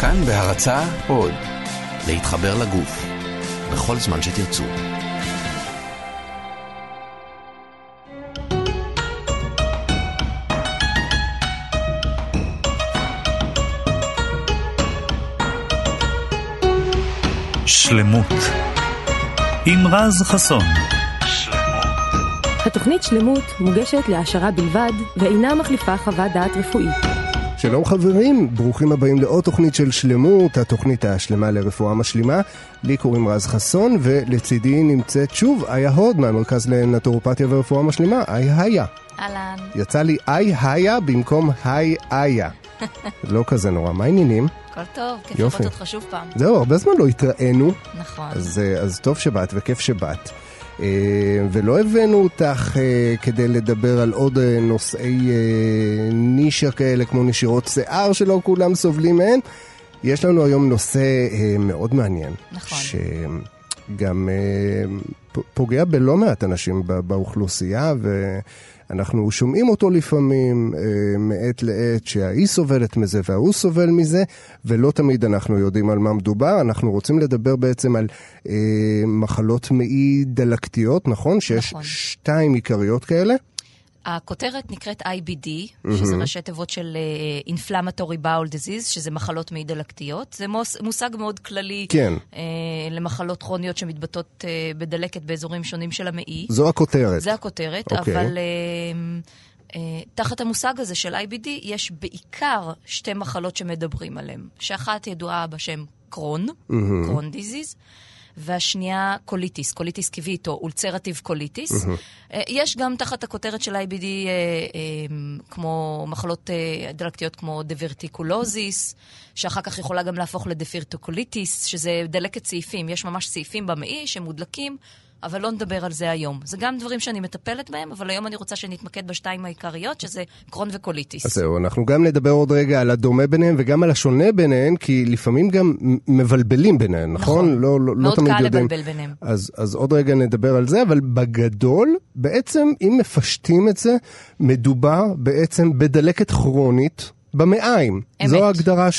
כאן בהרצאה עוד. להתחבר לגוף. בכל זמן שתרצו. שלמות עם רז חסון. התוכנית שלמות מוגשת להשערה בלבד ואינה מחליפה חוות דעת רפואית. שלום חברים, ברוכים הבאים לעוד תוכנית של שלמות, התוכנית השלמה לרפואה משלימה. לי קוראים רז חסון, ולצידי נמצאת שוב אייה הוד מהמרכז לנטורופתיה ורפואה משלימה, אי-היה. אהלן. יצא לי אי-היה במקום היי-היה. לא כזה נורא, מה העניינים? כל טוב, כיף לראות אותך שוב פעם. זהו, הרבה זמן לא התראינו. נכון. אז טוב שבאת וכיף שבאת. ולא הבאנו אותך כדי לדבר על עוד נושאי נישה כאלה כמו נשירות שיער שלא כולם סובלים מהן. יש לנו היום נושא מאוד מעניין, נכון. שגם פוגע בלא מעט אנשים באוכלוסייה, ואנחנו שומעים אותו לפעמים מעת לעת שהיא סובלת מזה והוא סובל מזה, ולא תמיד אנחנו יודעים על מה מדובר. אנחנו רוצים לדבר בעצם על מחלות מעי דלקתיות, נכון? שיש נכון. שתיים עיקריות כאלה. הכותרת נקראת IBD, שזה ראשי תיבות של Inflammatory Bowel Disease, שזה מחלות מעי דלקתיות. זה מושג מאוד כללי למחלות כרוניות שמתבטאות בדלקת באזורים שונים של המעי. זו הכותרת. זו הכותרת, אבל תחת המושג הזה של IBD יש בעיקר שתי מחלות שמדברים עליהן. שאחת ידועה בשם קרון, קרון דיזיז, והשנייה קוליטיס, קוליטיס כבית או אולצרטיב קוליטיס. יש גם תחת הכותרת של IBD כמו מחלות דלקתיות כמו דברטיקולוזיס, שאחר כך יכולה גם להפוך לדפירטוקוליטיס, שזה דלקת צעיפים. יש ממש צעיפים במעי שמודלקים, אבל לא נדבר על זה היום. זה גם דברים שאני מטפלת בהם, אבל היום אני רוצה שנתמקד בשתיים העיקריות, שזה קרון וקוליטיס. אז זהו, אנחנו גם נדבר עוד רגע על הדומה ביניהם, וגם על השונה ביניהם, כי לפעמים גם מבלבלים ביניהם, נכון? נכון. לא תמיד יודעים. מאוד קל לבלבל ביניהם. אז עוד רגע נדבר על זה, אבל בגדול, בעצם, אם מפשטים את זה, מדובר בעצם בדלקת כרונית, במאיים. זו ההגדרה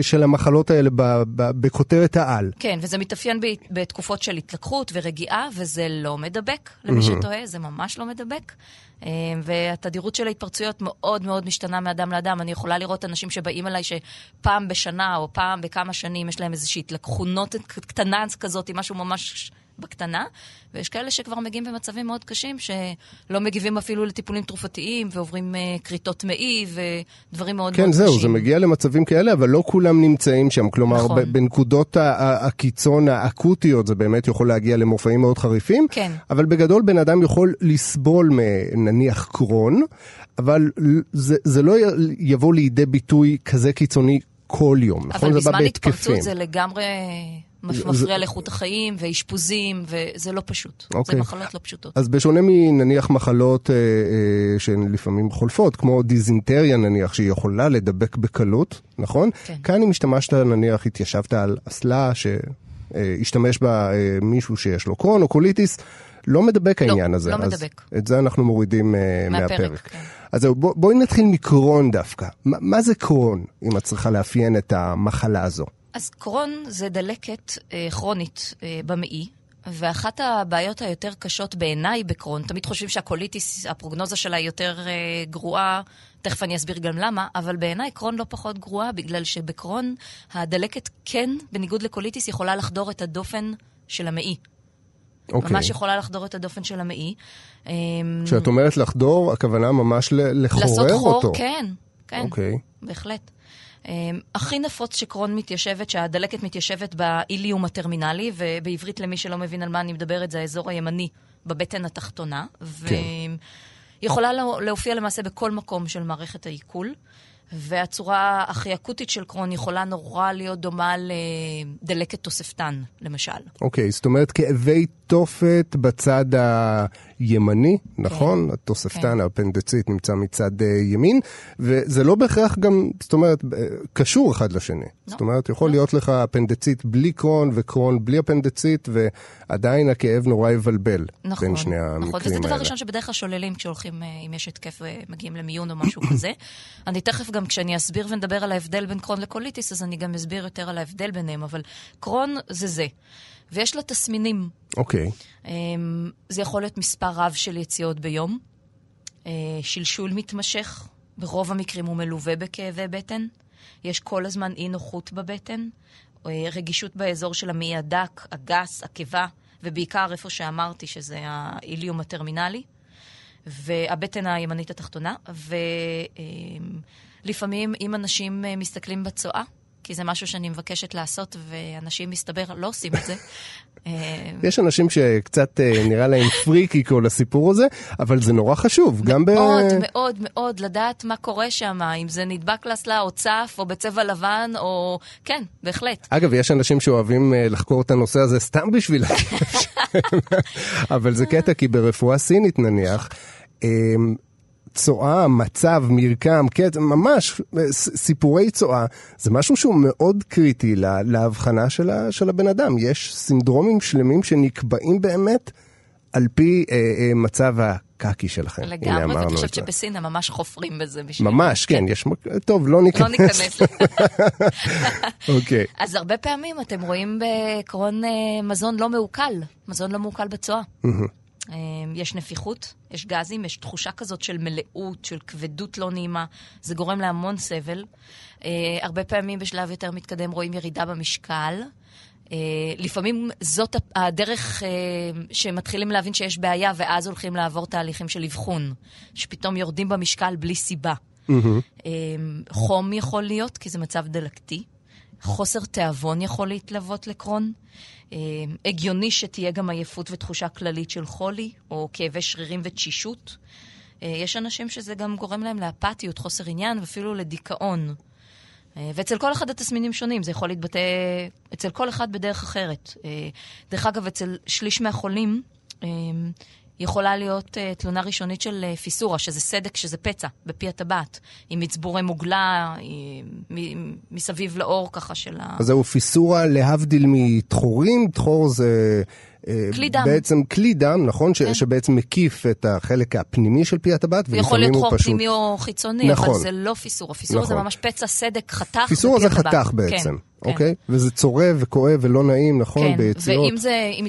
של המחלות האלה בכותרת העל. כן, וזה מתאפיין בתקופות של התלקחות ורגיעה, וזה לא מדבק. למי שטועה, זה ממש לא מדבק. והתדירות של ההתפרצויות מאוד מאוד משתנה מאדם לאדם. אני יכולה לראות אנשים שבאים אליי שפעם בשנה או פעם בכמה שנים יש להם איזושהי התלקחונות קטנה כזאת, עם משהו ממש בקטנה, ויש כאלה שכבר מגיעים במצבים מאוד קשים, שלא מגיבים אפילו לטיפולים תרופתיים, ועוברים קריטות מעי, ודברים מאוד מאוד קשים. כן, זהו, זה מגיע למצבים כאלה, אבל לא כולם נמצאים שם, כלומר, בנקודות הקיצון האקוטיות, זה באמת יכול להגיע למופעים מאוד חריפים, אבל בגדול בן אדם יכול לסבול מנניח קרון, אבל זה לא יבוא לידי ביטוי כזה קיצוני כל יום, נכון? אבל בזמן התפרצות זה לגמרי מפריע לאיכות החיים והשפוזים, וזה לא פשוט. זה מחלות לא פשוטות. אז בשונה מנניח מחלות שהן לפעמים חולפות, כמו דיזינטריה נניח, שהיא יכולה לדבק בקלות, נכון? כאן אם השתמשת נניח, התיישבת על אסלה שהשתמש בה מישהו שיש לו קרון או קוליטיס, לא מדבק העניין הזה. לא מדבק. את זה אנחנו מורידים מהפרק. אז בואי נתחיל מקרון דווקא. מה זה קרון, אם את צריכה לאפיין את המחלה הזו? אז קרון זה דלקת כרונית במעי, ואחת הבעיות היותר קשות בעיניי בקרון, תמיד חושבים שהקוליטיס, הפרוגנוזה שלה היא יותר גרועה, תכף אני אסביר גם למה, אבל בעיניי קרון לא פחות גרועה, בגלל שבקרון הדלקת כן, בניגוד לקוליטיס, יכולה לחדור את הדופן של המעי. ממש יכולה לחדור את הדופן של המעי. כשאת אומרת לחדור, הכוונה ממש לחורר אותו. לעשות חור, כן, כן, בהחלט. הכי נפוץ שקרון מתיישבת, שהדלקת מתיישבת באיליום הטרמינלי, ובעברית למי שלא מבין על מה אני מדברת, זה האזור הימני בבטן התחתונה, ויכולה להופיע למעשה בכל מקום של מערכת העיכול, והצורה הכי אקוטית של קרון יכולה נורא להיות דומה לדלקת תוספתן, למשל. אוקיי, זאת אומרת כאבי תופת בצד ימני, נכון? כן. התוספתן, כן. האפנדצית נמצא מצד ימין, וזה לא בהכרח גם, זאת אומרת, קשור אחד לשני. לא. זאת אומרת, יכול להיות לך אפנדצית בלי קרון וקרון בלי אפנדצית, ועדיין הכאב נורא יבלבל נכון, בין שני המקרים נכון. האלה. וזה דבר ראשון שבדרך כלל שוללים כשהולכים, אם יש התקף ומגיעים למיון או משהו כזה. אני תכף גם כשאני אסביר ונדבר על ההבדל בין קרון לקוליטיס, אז אני גם אסביר יותר על ההבדל ביניהם, אבל קרון זה זה. ויש לה תסמינים. אוקיי. זה יכול להיות מספר רב של יציאות ביום. שלשול מתמשך. ברוב המקרים הוא מלווה בכאבי בטן. יש כל הזמן אי נוחות בבטן. רגישות באזור של המעי הדק, הגס, הקיבה, ובעיקר איפה שאמרתי שזה האיליום הטרמינלי. והבטן הימנית התחתונה. ולפעמים אם אנשים מסתכלים בצואה, כי זה משהו שאני מבקשת לעשות, ואנשים מסתבר לא עושים את זה. יש אנשים שקצת נראה להם פריקי כל הסיפור הזה, אבל זה נורא חשוב. מאוד, מאוד, מאוד, לדעת מה קורה שם, אם זה נדבק לסלה או צף, או בצבע לבן, או... כן, בהחלט. אגב, יש אנשים שאוהבים לחקור את הנושא הזה סתם בשבילה. אבל זה קטע, כי ברפואה סינית נניח... צואה, מצב, מרקם, ממש סיפורי צואה, זה משהו שהוא מאוד קריטי להבחנה של הבן אדם. יש סינדרומים שלמים שנקבעים באמת על פי מצב הקקי שלכם. לגמרי, ואני חושבת שבסין ממש חופרים בזה. ממש, כן. טוב, לא ניכנס. אוקיי. אז הרבה פעמים אתם רואים בקרון מזון לא מעוקל, מזון לא מעוקל בצואה. יש נפיחות, יש גזים, יש תחושה כזאת של מלאות, של כבדות לא נעימה. זה גורם להמון סבל. הרבה פעמים בשלב יותר מתקדם רואים ירידה במשקל. לפעמים זאת הדרך שמתחילים להבין שיש בעיה, ואז הולכים לעבור תהליכים של אבחון, שפתאום יורדים במשקל בלי סיבה. חום יכול להיות, כי זה מצב דלקתי. חוסר תיאבון יכול להתלוות לקרון. הגיוני שתהיה גם עייפות ותחושה כללית של חולי, או כאבי שרירים ותשישות. יש אנשים שזה גם גורם להם לאפתיות, חוסר עניין, ואפילו לדיכאון. ואצל כל אחד התסמינים שונים, זה יכול להתבטא אצל כל אחד בדרך אחרת. דרך אגב, אצל שליש מהחולים יכולה להיות תלונה ראשונית של פיסורה, שזה סדק, שזה פצע, בפי הטבעת, עם מצבורי מוגלה, מסביב לאור ככה של ה... אז זהו, פיסורה להבדיל מתחורים, תחור זה... כלי דם. בעצם כלי דם, נכון? כן. שבעצם מקיף את החלק הפנימי של פי הטבעת, יכול להיות חור פשוט... פנימי או חיצוני, נכון. אבל זה לא פיסורה. פיסורה נכון. זה ממש פצע, סדק, חתך. פיסורה זה חתך בעצם. כן. אוקיי? וזה צורב וכואב ולא נעים, נכון? ביציאות. ואם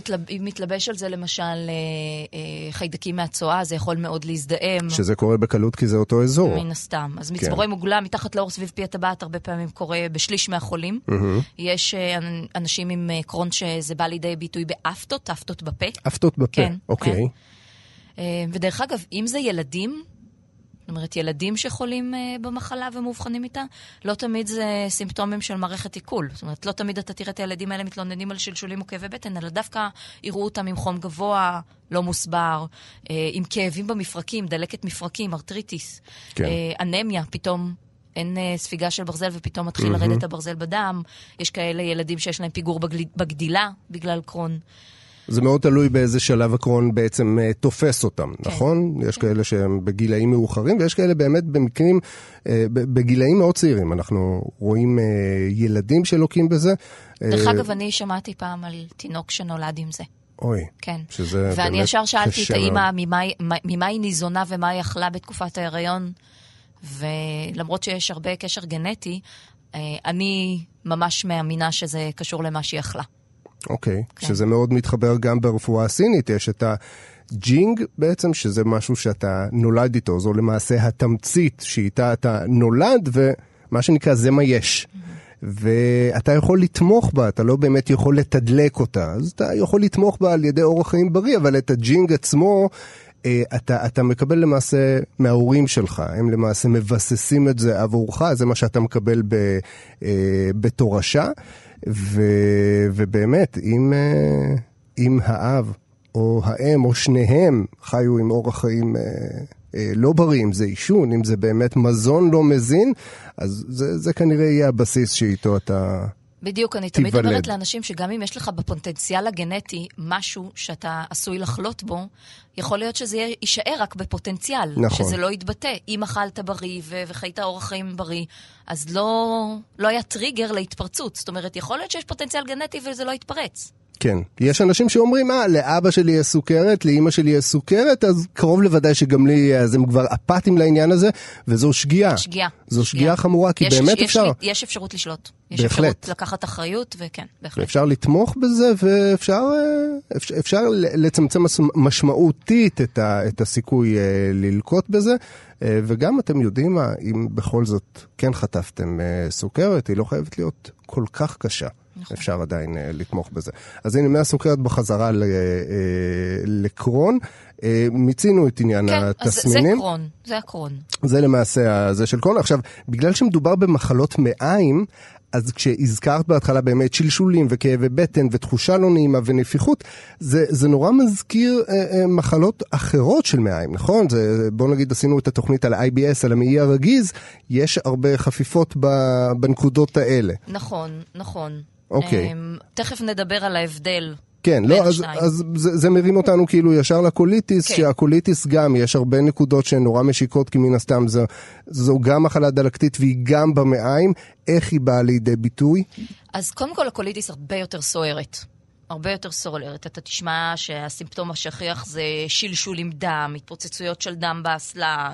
מתלבש על זה, למשל, חיידקים מהצואה, זה יכול מאוד להזדהם. שזה קורה בקלות כי זה אותו אזור. מן הסתם. אז מצבורי מוגלה, מתחת לאור סביב פי הטבעת, הרבה פעמים קורה בשליש מהחולים. יש אנשים עם קרון שזה בא לידי ביטוי באפטות, אפטות בפה. אפטות בפה, אוקיי. ודרך אגב, אם זה ילדים... זאת אומרת, ילדים שחולים במחלה ומאובחנים איתה, לא תמיד זה סימפטומים של מערכת עיכול. זאת אומרת, לא תמיד אתה תראה את הילדים האלה מתלוננים על שלשולים או כאבי בטן, אלא דווקא יראו אותם עם חום גבוה, לא מוסבר, עם כאבים במפרקים, דלקת מפרקים, ארטריטיס, כן. אנמיה, פתאום אין ספיגה של ברזל ופתאום מתחיל לרדת הברזל בדם. יש כאלה ילדים שיש להם פיגור בגדילה בגלל קרון. זה מאוד תלוי באיזה שלב הקרון בעצם תופס אותם, נכון? יש כאלה שהם בגילאים מאוחרים, ויש כאלה באמת במקרים, בגילאים מאוד צעירים. אנחנו רואים ילדים שלוקים בזה. דרך אגב, אני שמעתי פעם על תינוק שנולד עם זה. אוי, כן. ואני ישר שאלתי את האמא ממה היא ניזונה ומה היא אכלה בתקופת ההיריון, ולמרות שיש הרבה קשר גנטי, אני ממש מאמינה שזה קשור למה שהיא אכלה. אוקיי, שזה מאוד מתחבר גם ברפואה הסינית, יש את הג'ינג בעצם, שזה משהו שאתה נולד איתו, זו למעשה התמצית שאיתה אתה נולד, ומה שנקרא זה מה יש. ואתה יכול לתמוך בה, אתה לא באמת יכול לתדלק אותה, אז אתה יכול לתמוך בה על ידי אורח חיים בריא, אבל את הג'ינג עצמו... אתה מקבל למעשה מההורים שלך, הם למעשה מבססים את זה עבורך, זה מה שאתה מקבל בתורשה, ובאמת, אם האב או האם או שניהם חיו עם אורח חיים לא בריא, אם זה אישון, אם זה באמת מזון לא מזין, אז זה כנראה יהיה הבסיס שאיתו אתה... בדיוק, אני תמיד אומרת לאנשים שגם אם יש לך בפוטנציאל הגנטי משהו שאתה עשוי לחלות בו, יכול להיות שזה יישאר רק בפוטנציאל, נכון. שזה לא יתבטא. אם אכלת בריא וחיית אורח חיים בריא, אז לא היה טריגר להתפרצות. זאת אומרת, יכול להיות שיש פוטנציאל גנטי וזה לא יתפרץ. כן, יש אנשים שאומרים, לאבא שלי יש סוכרת, לאמא שלי יש סוכרת, אז קרוב לוודאי שגם לי, אז הם כבר אפתים לעניין הזה, וזו שגיאה. זו שגיאה חמורה, כי באמת אפשר. יש אפשרות לשלוט. יש אפשרות לקחת אחריות, וכן, בהחלט. אפשר לתמוך בזה, ואפשר לצמצם משמעותית את הסיכוי ללקוט בזה, וגם אתם יודעים מה, אם בכל זאת כן חטפתם סוכרת, היא לא חייבת להיות כל כך קשה. אפשר עדיין לתמוך בזה. אז הנה, מהסוכרת בחזרה לקרון, מיצינו את עניין התסמינים. כן, זה קרון, זה הקרון. זה למעשה זה של קרון. עכשיו, בגלל שמדובר במחלות מעיים, אז כשהזכרת בהתחלה באמת שלשולים וכאבי בטן ותחושה לא נעימה ונפיחות, זה נורא מזכיר מחלות אחרות של מעיים, נכון? בואו נגיד, עשינו את התוכנית על IBS, על המעי הרגיז, יש הרבה חפיפות בנקודות האלה. נכון, נכון. אוקיי. תכף נדבר על ההבדל. כן, לא, אז זה מרים אותנו כאילו ישר לקוליטיס, שהקוליטיס גם יש הרבה נקודות שהן נורא משיקות, כי מן הסתם זו גם מחלה דלקתית והיא גם במעיים. איך היא באה לידי ביטוי? אז קודם כל הקוליטיס הרבה יותר סוערת. הרבה יותר סוערת. אתה תשמע שהסימפטום השכיח זה שלשול עם דם, התפוצצויות של דם באסלה.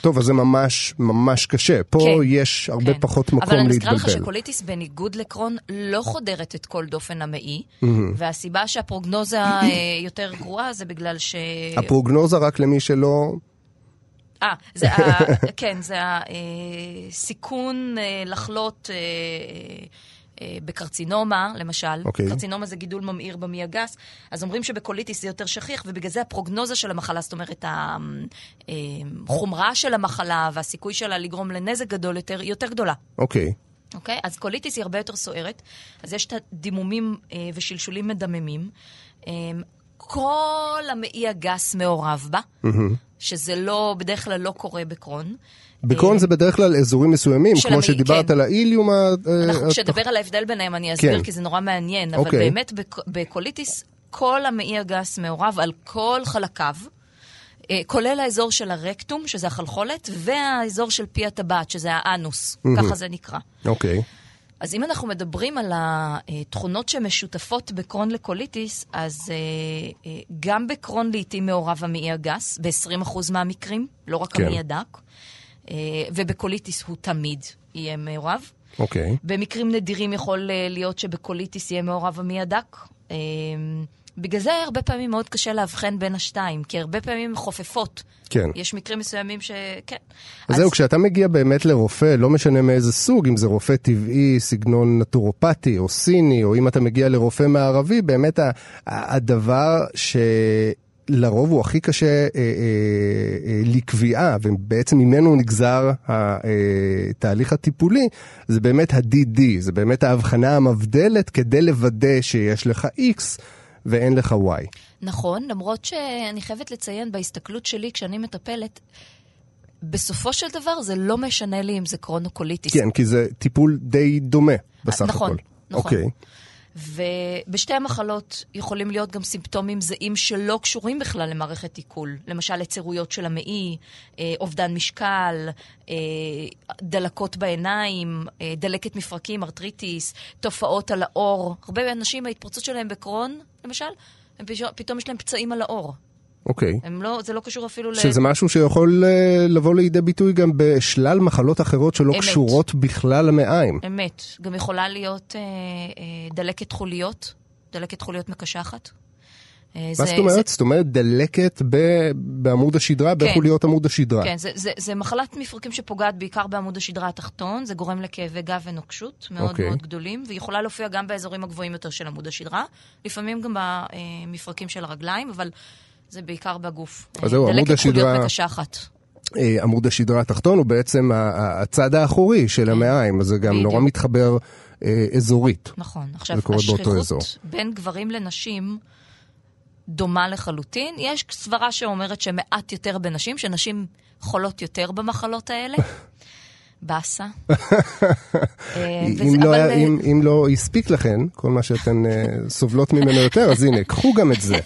טוב, אז זה ממש ממש קשה. פה כן, יש הרבה כן. פחות מקום להתבלבל. אבל אני אזכיר לך שקוליטיס בניגוד לקרון לא חודרת את כל דופן המעי, והסיבה שהפרוגנוזה יותר גרועה זה בגלל ש... הפרוגנוזה רק למי שלא... כן, זה הסיכון לחלות... בקרצינומה, למשל, קרצינומה זה גידול ממאיר במעי הגס, אז אומרים שבקוליטיס זה יותר שכיח, ובגלל זה הפרוגנוזה של המחלה, זאת אומרת, החומרה של המחלה והסיכוי שלה לגרום לנזק גדול יותר, היא יותר גדולה. אוקיי, אז קוליטיס היא הרבה יותר סוערת, אז יש את הדימומים ושלשולים מדממים, כל המעי הגס מעורב בה, שזה לא, בדרך כלל לא קורה בקרון. בקרון זה בדרך כלל אזורים מסוימים, כמו שדיברת על האיליום. אנחנו כשדבר על ההבדל ביניהם אני אסביר, כי זה נורא מעניין, אבל באמת בקוליטיס כל המעי הגס מעורב על כל חלקיו, כולל האזור של הרקטום, שזה החלחולת, והאזור של פי הטבעת, שזה האנוס, ככה זה נקרא. אוקיי. אז אם אנחנו מדברים על התכונות שמשותפות בקרון לקוליטיס, אז גם בקרון לעתים מעורב המעי הגס, ב-20% מהמקרים, לא רק המעי הדק, ובקוליטיס הוא תמיד יהיה מעורב. במקרים נדירים יכול להיות שבקוליטיס יהיה מעורב המעי הדק. בגלל זה הרבה פעמים מאוד קשה להבחן בין השתיים, כי הרבה פעמים חופפות. כן. יש מקרים מסוימים ש... כן. אז זהו, כשאתה מגיע באמת לרופא, לא משנה מאיזה סוג, אם זה רופא טבעי, סגנון נטורופטי או סיני, או אם אתה מגיע לרופא מערבי, באמת הדבר ש... לרוב הוא הכי קשה לקביעה, ובעצם ממנו נגזר התהליך הטיפולי, זה באמת ה-DD, זה באמת ההבחנה המבדלת כדי לוודא שיש לך X ואין לך Y. נכון, למרות שאני חייבת לציין בהסתכלות שלי כשאני מטפלת, בסופו של דבר זה לא משנה לי אם זה קרון או קוליטיס. כן, כי זה טיפול די דומה בסך הכל. נכון, נכון. אוקיי. ובשתי המחלות יכולים להיות גם סימפטומים זהים שלא קשורים בכלל למערכת עיכול. למשל, יצירויות של המעי, אובדן משקל, דלקות בעיניים, דלקת מפרקים, ארטריטיס, תופעות על האור. הרבה אנשים, ההתפרצות שלהם בקרון, למשל, פתאום יש להם פצעים על האור. אוקיי. זה לא קשור אפילו שזה משהו שיכול לבוא לידי ביטוי גם בשלל מחלות אחרות שלא קשורות בכלל למעיים. אמת. גם יכולה להיות דלקת חוליות מקשחת. מה זאת אומרת? זאת אומרת דלקת בעמוד השדרה, בחוליות עמוד השדרה. כן, זה מחלת מפרקים שפוגעת בעיקר בעמוד השדרה התחתון, זה גורם לכאבי גב ונוקשות מאוד מאוד גדולים, ויכולה להופיע גם באזורים הגבוהים יותר של עמוד השדרה, לפעמים גם במפרקים של הרגליים, אבל זה בעיקר בגוף. אז זהו, דלקת חוליות מקשחת. עמוד השדרה התחתון הוא בעצם הצד האחורי של המעיים, אז זה גם נורא מתחבר אזורית. נכון. עכשיו, השכיחות בין גברים לנשים דומה לחלוטין. יש סברה שאומרת שמעט יותר בנשים, שנשים חולות יותר במחלות האלה. באסה. אם לא הספיק לכן, כל מה שאתן סובלות ממנו יותר, אז הנה, קחו גם את זה.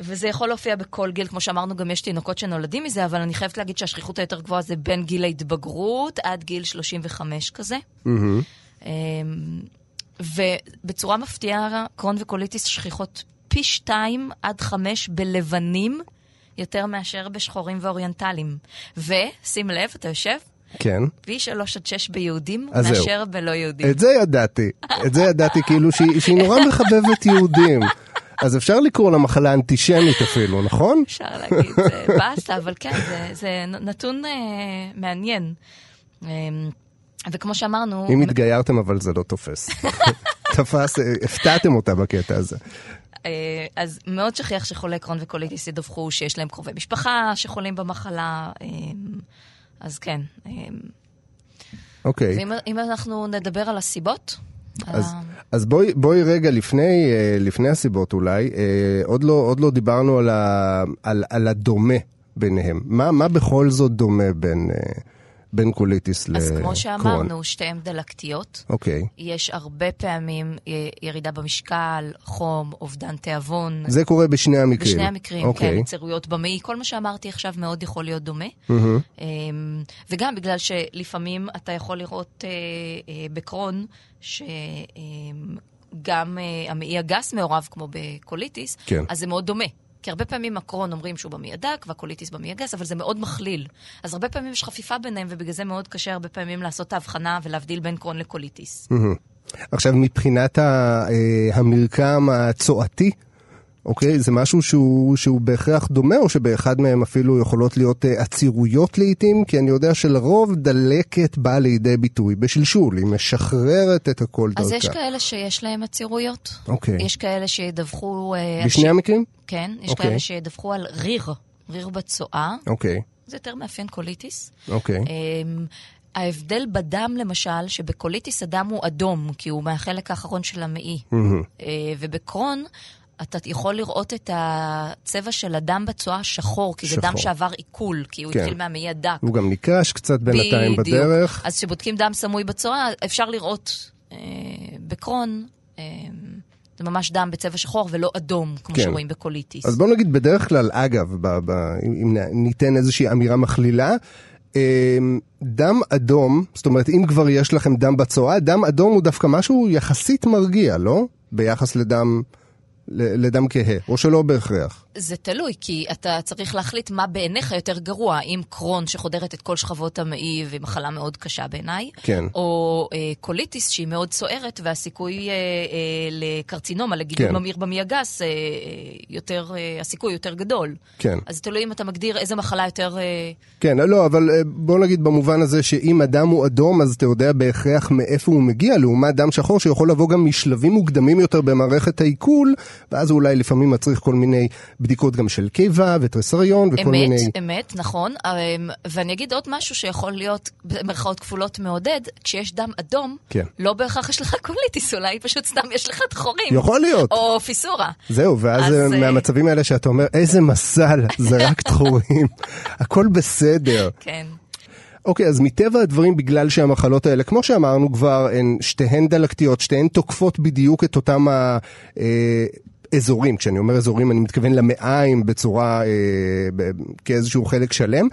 וזה יכול להופיע בכל גיל, כמו שאמרנו, גם יש תינוקות שנולדים מזה, אבל אני חייבת להגיד שהשכיחות היותר גבוהה זה בין גיל ההתבגרות עד גיל 35 כזה. ובצורה מפתיעה, קרוהן וקוליטיס שכיחות פי 2 עד 5 בלבנים, יותר מאשר בשחורים ואוריינטליים. ושים לב, אתה יושב? כן. פי 3 עד 6 ביהודים, מאשר בלא יהודים. את זה ידעתי. את זה ידעתי כאילו שהיא נורא מחבבת יהודים. אז אפשר לקרוא למחלה אנטישמית אפילו, נכון? אפשר להגיד, זה באסה, אבל כן, זה נתון מעניין. וכמו שאמרנו... אם התגיירתם, אבל זה לא תופס. תפס, הפתעתם אותה בקטע הזה. אז מאוד שכיח שחולי קרוהן וקוליטיס ידווחו שיש להם קרובי משפחה שחולים במחלה, אז כן. אוקיי. ואם אנחנו נדבר על הסיבות... אז בואי רגע לפני הסיבות אולי, עוד לא דיברנו על הדומה ביניהם. מה בכל זאת דומה בין קוליטיס לקרוהן? אז כמו שאמרנו, שתיהן דלקתיות. אוקיי. יש הרבה פעמים ירידה במשקל, חום, אובדן תיאבון. זה קורה בשני המקרים. בשני המקרים, כן, יצירויות במעי. כל מה שאמרתי עכשיו מאוד יכול להיות דומה. וגם בגלל שלפעמים אתה יכול לראות בקרוהן, שגם המעי הגס מעורב כמו בקוליטיס, אז זה מאוד דומה. כי הרבה פעמים הקרוהן אומרים שהוא במעי הדק, והקוליטיס במעי הגס, אבל זה מאוד מכליל. אז הרבה פעמים יש חפיפה ביניהם, ובגלל זה מאוד קשה הרבה פעמים לעשות את ההבחנה ולהבדיל בין קרוהן לקוליטיס. עכשיו, מבחינת המרקם הצואתי, אוקיי, זה משהו שהוא בהכרח דומה, או שבאחד מהם אפילו יכולות להיות עצירויות לעתים, כי אני יודע שלרוב דלקת באה לידי ביטוי בשלשול, היא משחררת את הכל דרכה. אז יש כאלה שיש להם עצירויות. אוקיי. יש כאלה שידווחו... בשני המקרים? כן, יש כאלה שידווחו על ריר בצואה. אוקיי. זה יותר מאפיין קוליטיס. אוקיי. ההבדל בדם, למשל, שבקוליטיס הדם הוא אדום, כי הוא מהחלק האחרון של המעי. ובקרוהן... אתה יכול לראות את הצבע של הדם בצואה שחור, כי זה דם שעבר עיכול, כי הוא התחיל מהמעי הדק. הוא גם ניקש קצת בינתיים בדרך. אז כשבודקים דם סמוי בצואה, אפשר לראות בקרוהן, זה ממש דם בצבע שחור ולא אדום, כמו שרואים בקוליטיס. אז בואו נגיד בדרך כלל, אגב, אם ניתן איזושהי אמירה מכלילה, דם אדום, זאת אומרת, אם כבר יש לכם דם בצואה, דם אדום הוא דווקא משהו יחסית מרגיע, לא? ביחס לדם כהה, או שלא בהכרח. זה תלוי, כי אתה צריך להחליט מה בעיניך יותר גרוע, אם קרוהן שחודרת את כל שכבות המעי ומחלה מאוד קשה בעיניי, או קוליטיס שהיא מאוד סוערת, והסיכוי לקרצינומה, לגידול ממאיר במעי הגס, הסיכוי יותר גדול. אז תלוי אם אתה מגדיר איזה מחלה יותר... כן, לא, אבל בוא נגיד במובן הזה שאם אדם הוא אדום, אז אתה יודע בהכרח מאיפה הוא מגיע, לעומת דם שחור שיכול לבוא גם משלבים מוקדמים יותר במערכת העיכול, ואז אולי לפעמים מצריך כל מיני בדיקות גם של קיבה וטרסריון וכל מיני... אמת, נכון. ואני אגיד עוד משהו שיכול להיות במרכאות כפולות מעודד, כשיש דם אדום, לא בהכרח יש לך קוליטיס, אולי פשוט סתם יש לך דחורים. יכול להיות. או פיסורה. זהו, ואז מהמצבים האלה שאתה אומר, איזה מסל, זה רק דחורים. הכל בסדר. כן. אוקיי, אז מטבע הדברים, בגלל שהמחלות האלה, כמו שאמרנו כבר, הן שתיהן דלקתיות, שתיהן תוקפות בדיוק את אותם אזורים. כשאני אומר אזורים, אני מתכוון למעיים בצורה, כאיזשהו חלק שלם.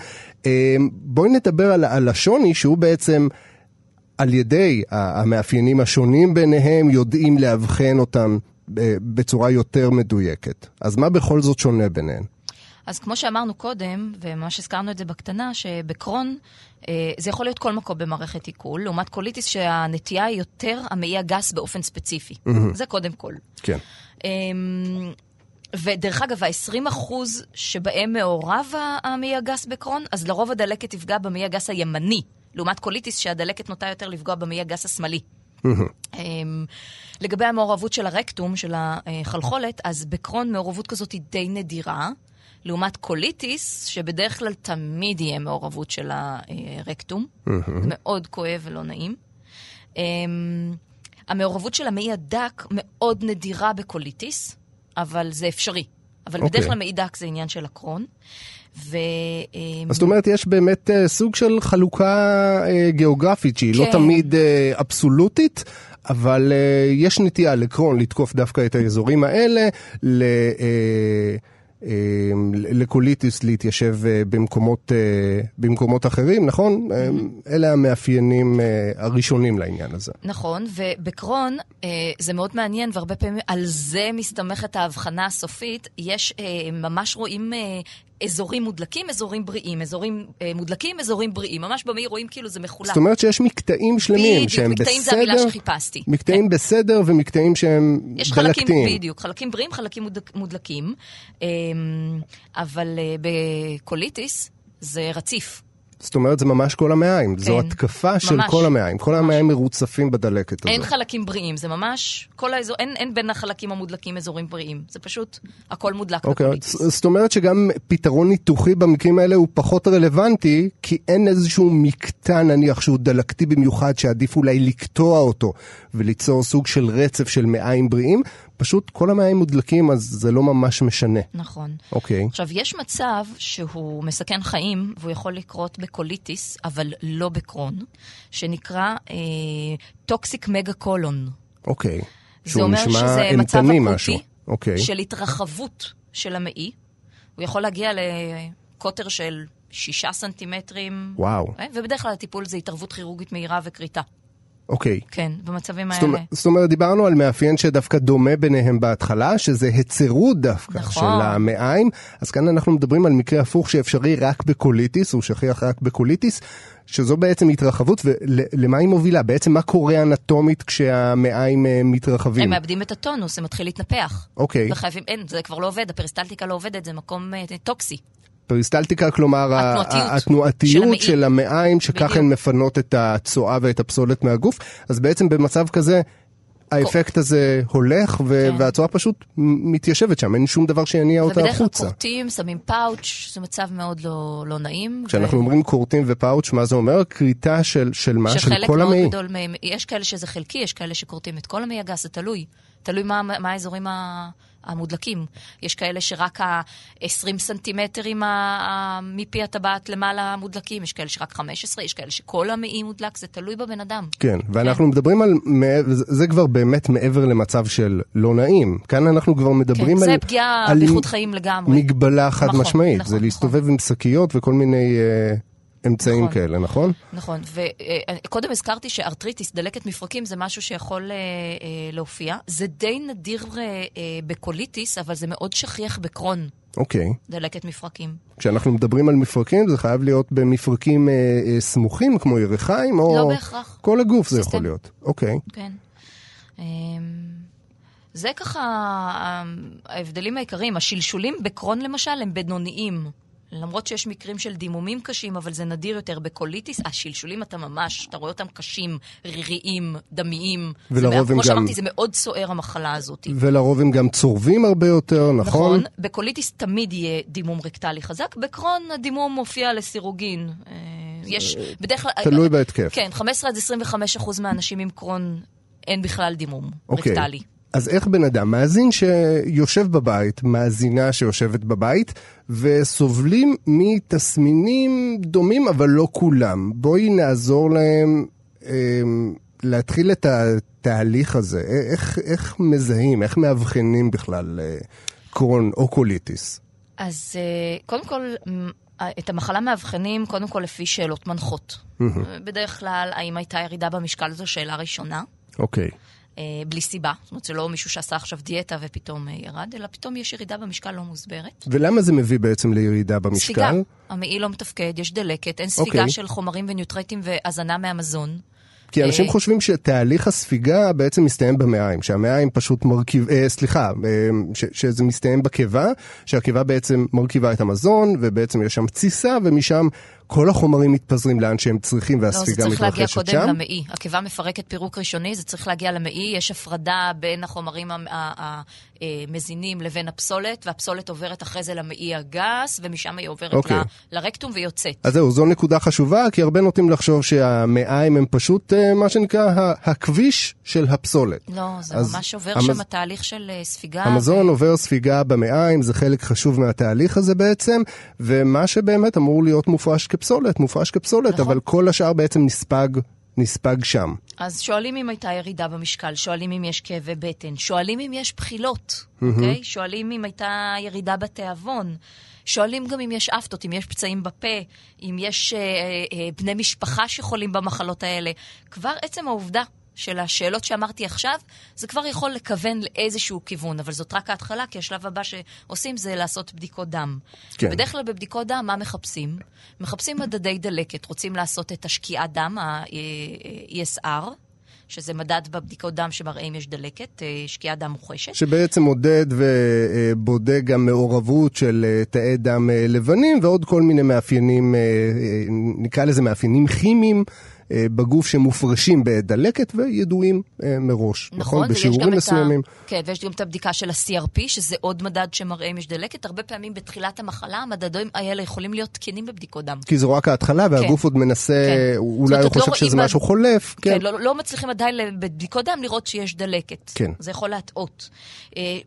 בואי נדבר על השוני, שהוא בעצם, על ידי המאפיינים השונים ביניהם, יודעים להבחן אותם בצורה יותר מדויקת. אז מה בכל זאת שונה ביניהם? אז כמו שאמרנו קודם, ומה שהזכרנו את זה בקטנה, שבקרוהן זה יכול להיות כל מקום במערכת עיכול, לעומת קוליטיס שהנטייה היא יותר המעי הגס באופן ספציפי. זה קודם כל. כן. ודרך אגב, 20% שבהם מעורב המעי הגס בקרוהן, אז לרוב הדלקת תפגע במעי הגס הימני, לעומת קוליטיס שהדלקת נוטה יותר לפגוע במעי הגס השמאלי. לגבי המעורבות של הרקטום, של החלחולת, אז בקרוהן מעורבות כזאת היא די נדירה, לעומת קוליטיס, שבדרך כלל תמיד יהיה מעורבות של הרקטום. זה מאוד כואב ולא נעים. המעורבות של המעי הדק מאוד נדירה בקוליטיס, אבל זה אפשרי. אבל בדרך כלל מעידק זה עניין של הקרון. אז זאת אומרת, יש באמת סוג של חלוקה גיאוגרפית שהיא לא תמיד אבסולוטית, אבל יש נטייה לקרון לתקוף דווקא את האזורים האלה, לקוליטיס להתיישב במקומות אחרים, נכון? אלה המאפיינים הראשונים לעניין הזה. נכון, ובקרון זה מאוד מעניין, והרבה פעמים על זה מסתמכת ההבחנה הסופית. יש, ממש רואים אזורים מודלקים, אזורים בריאים, אזורים מודלקים, אזורים בריאים. ממש במאי רואים כאילו זה מחולק. זאת אומרת שיש מקטעים שלמים בדיוק, שהם מקטעים בסדר. מקטעים זה המילה שחיפשתי. מקטעים כן. בסדר ומקטעים שהם יש דלקתיים. יש חלקים בדיוק, חלקים בריאים, חלקים מודלקים. אבל בקוליטיס זה רציף. זאת אומרת, זה ממש כל המעיים. כן. זו התקפה ממש, של כל המעיים. כל המעיים מרוצפים בדלקת הזאת. אין חלקים בריאים. זה ממש, כל האזור, אין בין החלקים המודלקים אזורים בריאים. זה פשוט, הכל מודלק. אוקיי. זאת אומרת שגם פתרון ניתוחי במקרים האלה הוא פחות רלוונטי, כי אין איזשהו מקטע, נניח, שהוא דלקתי במיוחד, שעדיף אולי לקטוע אותו, וליצור סוג של רצף של מעיים בריאים. פשוט כל המעיים מודלקים, אז זה לא ממש משנה. נכון. אוקיי. עכשיו, יש מצב שהוא מסכן חיים, והוא יכול לקרות בקוליטיס, אבל לא בקרון, שנקרא טוקסיק מגה קולון. אוקיי. זה אומר שזה מצב אקוטי של התרחבות של המעי. הוא יכול להגיע לקוטר של 6 סנטימטרים. וואו. ובדרך כלל הטיפול זה התערבות כירורגית מהירה וקריטה. אוקיי. כן, במצבים האלה. זאת אומרת, דיברנו על מאפיין שדווקא דומה ביניהם בהתחלה, שזה היצרות דווקא של המעיים. אז כאן אנחנו מדברים על מקרה הפוך שאפשרי רק בקוליטיס, הוא שכיח רק בקוליטיס, שזו בעצם התרחבות, ולמה היא מובילה? בעצם מה קורה אנטומית כשהמעיים מתרחבים? הם מאבדים את הטונוס, הם מתחיל להתנפח. אוקיי. וחייבים, אין, זה כבר לא עובד, הפריסטלטיקה לא עובדת, זה מקום טוקסי. פריסטלטיקה, כלומר התנועתיות של המעיים, שכך הן מפנות את הצואה ואת הפסולת מהגוף. אז בעצם במצב כזה, האפקט הזה הולך, והצואה פשוט מתיישבת שם. אין שום דבר שיניע אותה החוצה. ובדרך כלל קורטים, שמים פאוץ', זה מצב מאוד לא נעים. כשאנחנו אומרים קורטים ופאוץ', מה זה אומר? קריטה של מה? של כל המעי. יש כאלה שזה חלקי, יש כאלה שקורטים את כל המעי הגס, זה תלוי. תלוי מה האזורים המודלקים. יש כאלה שרק 20 סנטימטרים מפי הטבעת למעלה מודלקים, יש כאלה שרק 15, יש כאלה שכל המעי מודלק, זה תלוי בבן אדם. כן, ואנחנו מדברים על, זה כבר באמת מעבר למצב של לא נעים. כאן אנחנו כבר מדברים על... זה פגיעה באיכות חיים לגמרי. מגבלה חד משמעית, זה להסתובב עם שקיות וכל מיני... אמצעים נכון. כאלה, נכון? נכון, וקודם הזכרתי שארטריטיס, דלקת מפרקים, זה משהו שיכול להופיע. זה די נדיר בקוליטיס, אבל זה מאוד שכיח בקרון. אוקיי. דלקת מפרקים. כשאנחנו מדברים על מפרקים, זה חייב להיות במפרקים סמוכים, כמו ירחיים, או... לא בהכרח. כל הגוף זה יכול להיות. אוקיי. כן. זה ככה, ההבדלים העיקריים, השלשולים בקרון למשל, הם בינוניים. למרות שיש מקרים של דימומים קשים, אבל זה נדיר יותר. בקוליטיס, השלשולים אתה ממש, אתה רואה אותם קשים, ריריים, דמיים. כמו שאמרתי, זה מאוד סוער המחלה הזאת. ולרוב הם גם צורבים הרבה יותר, נכון? בקוליטיס תמיד יהיה דימום רקטלי חזק. בקרון הדימום מופיע לסירוגין. יש בדרך כלל... תלוי בהתקף. כן, 15-25% מהאנשים עם קרון אין בכלל דימום רקטלי. אז איך בן אדם, מאזין שיושב בבית, מאזינה שיושבת בבית, וסובלים מתסמינים דומים, אבל לא כולם. בואי נעזור להם להתחיל את התהליך הזה. איך מזהים, איך מאבחנים בכלל קרון או קוליטיס? אז קודם כל, את המחלה מאבחנים קודם כל לפי שאלות מנחות. בדרך כלל, האם הייתה ירידה במשקל, זו שאלה ראשונה. אוקיי. בלי סיבה. זאת אומרת, זה לא מישהו שעשה עכשיו דיאטה ופתאום ירד, אלא פתאום יש ירידה במשקל לא מוסברת. ולמה זה מביא בעצם לירידה במשקל? ספיגה. המעי לא מתפקד, יש דלקת, אין ספיגה של חומרים וניוטרטים והזנה מהמזון. כי אנשים חושבים שתהליך הספיגה בעצם מסתיים במעיים, שהמעיים פשוט מרכיב... שזה מסתיים בקיבה, שהקיבה בעצם מרכיבה את המזון, ובעצם יש שם ציסה, ומשם כל החומרים מתפזרים לאן שהם צריכים, והספיגה מתרחשת שם. לא, זה צריך להגיע קודם למעי. הקיבה מפרקת פירוק ראשוני, זה צריך להגיע למעי, יש הפרדה בין החומרים המזינים לבין הפסולת, והפסולת עוברת אחרי זה למעי הגס, ומשם היא עוברת לרקטום ויוצאת. אז זהו, זו נקודה חשובה, כי הרבה נוטים לחשוב שהמעיים הם פשוט, מה שנקרא, הכביש של הפסולת. לא, זה ממש עובר שם התהליך של ספיגה. המזון עובר ספיגה במעיים, זה חלק חשוב מהתהליך הזה בעצם, ומה שבאמת אמור להיות מופרש כפסולת, מופרש כפסולת, נכון. אבל כל השאר בעצם נספג שם. אז שואלים אם הייתה ירידה במשקל, שואלים אם יש כאבי בטן, שואלים אם יש בחילות, אוקיי? שואלים אם הייתה ירידה בתיאבון, שואלים גם אם יש אפטות, אם יש פצעים בפה, אם יש בני משפחה שחולים במחלות האלה. כבר עצם העובדה של השאלות שאמרתי עכשיו, זה כבר יכול לכוון לאיזשהו כיוון, אבל זאת רק ההתחלה, כי השלב הבא שעושים זה לעשות בדיקות דם. כן. בדרך כלל בבדיקות דם, מה מחפשים? מחפשים מדדי דלקת, רוצים לעשות את השקיעת דם, ה-ESR, שזה מדד בבדיקות דם שמראה אם יש דלקת, שקיעת דם מוחשת. שבעצם מודד ובודק גם מעורבות של תאי דם לבנים, ועוד כל מיני מאפיינים, נקרא לזה מאפיינים כימיים, בגוף שמופרשים בדלקת וידועים מראש. נכון, בשיעורים מסוימים. כן, ויש גם את הבדיקה של ה-CRP, שזה עוד מדד שמראה אם יש דלקת. הרבה פעמים בתחילת המחלה, המדדים האלה יכולים להיות תקינים בבדיקות דם. כי זו רק ההתחלה, והגוף עוד מנסה, אולי הוא חושב שזה משהו חולף. כן, לא מצליחים עדיין בבדיקות דם לראות שיש דלקת. זה יכול להטעות.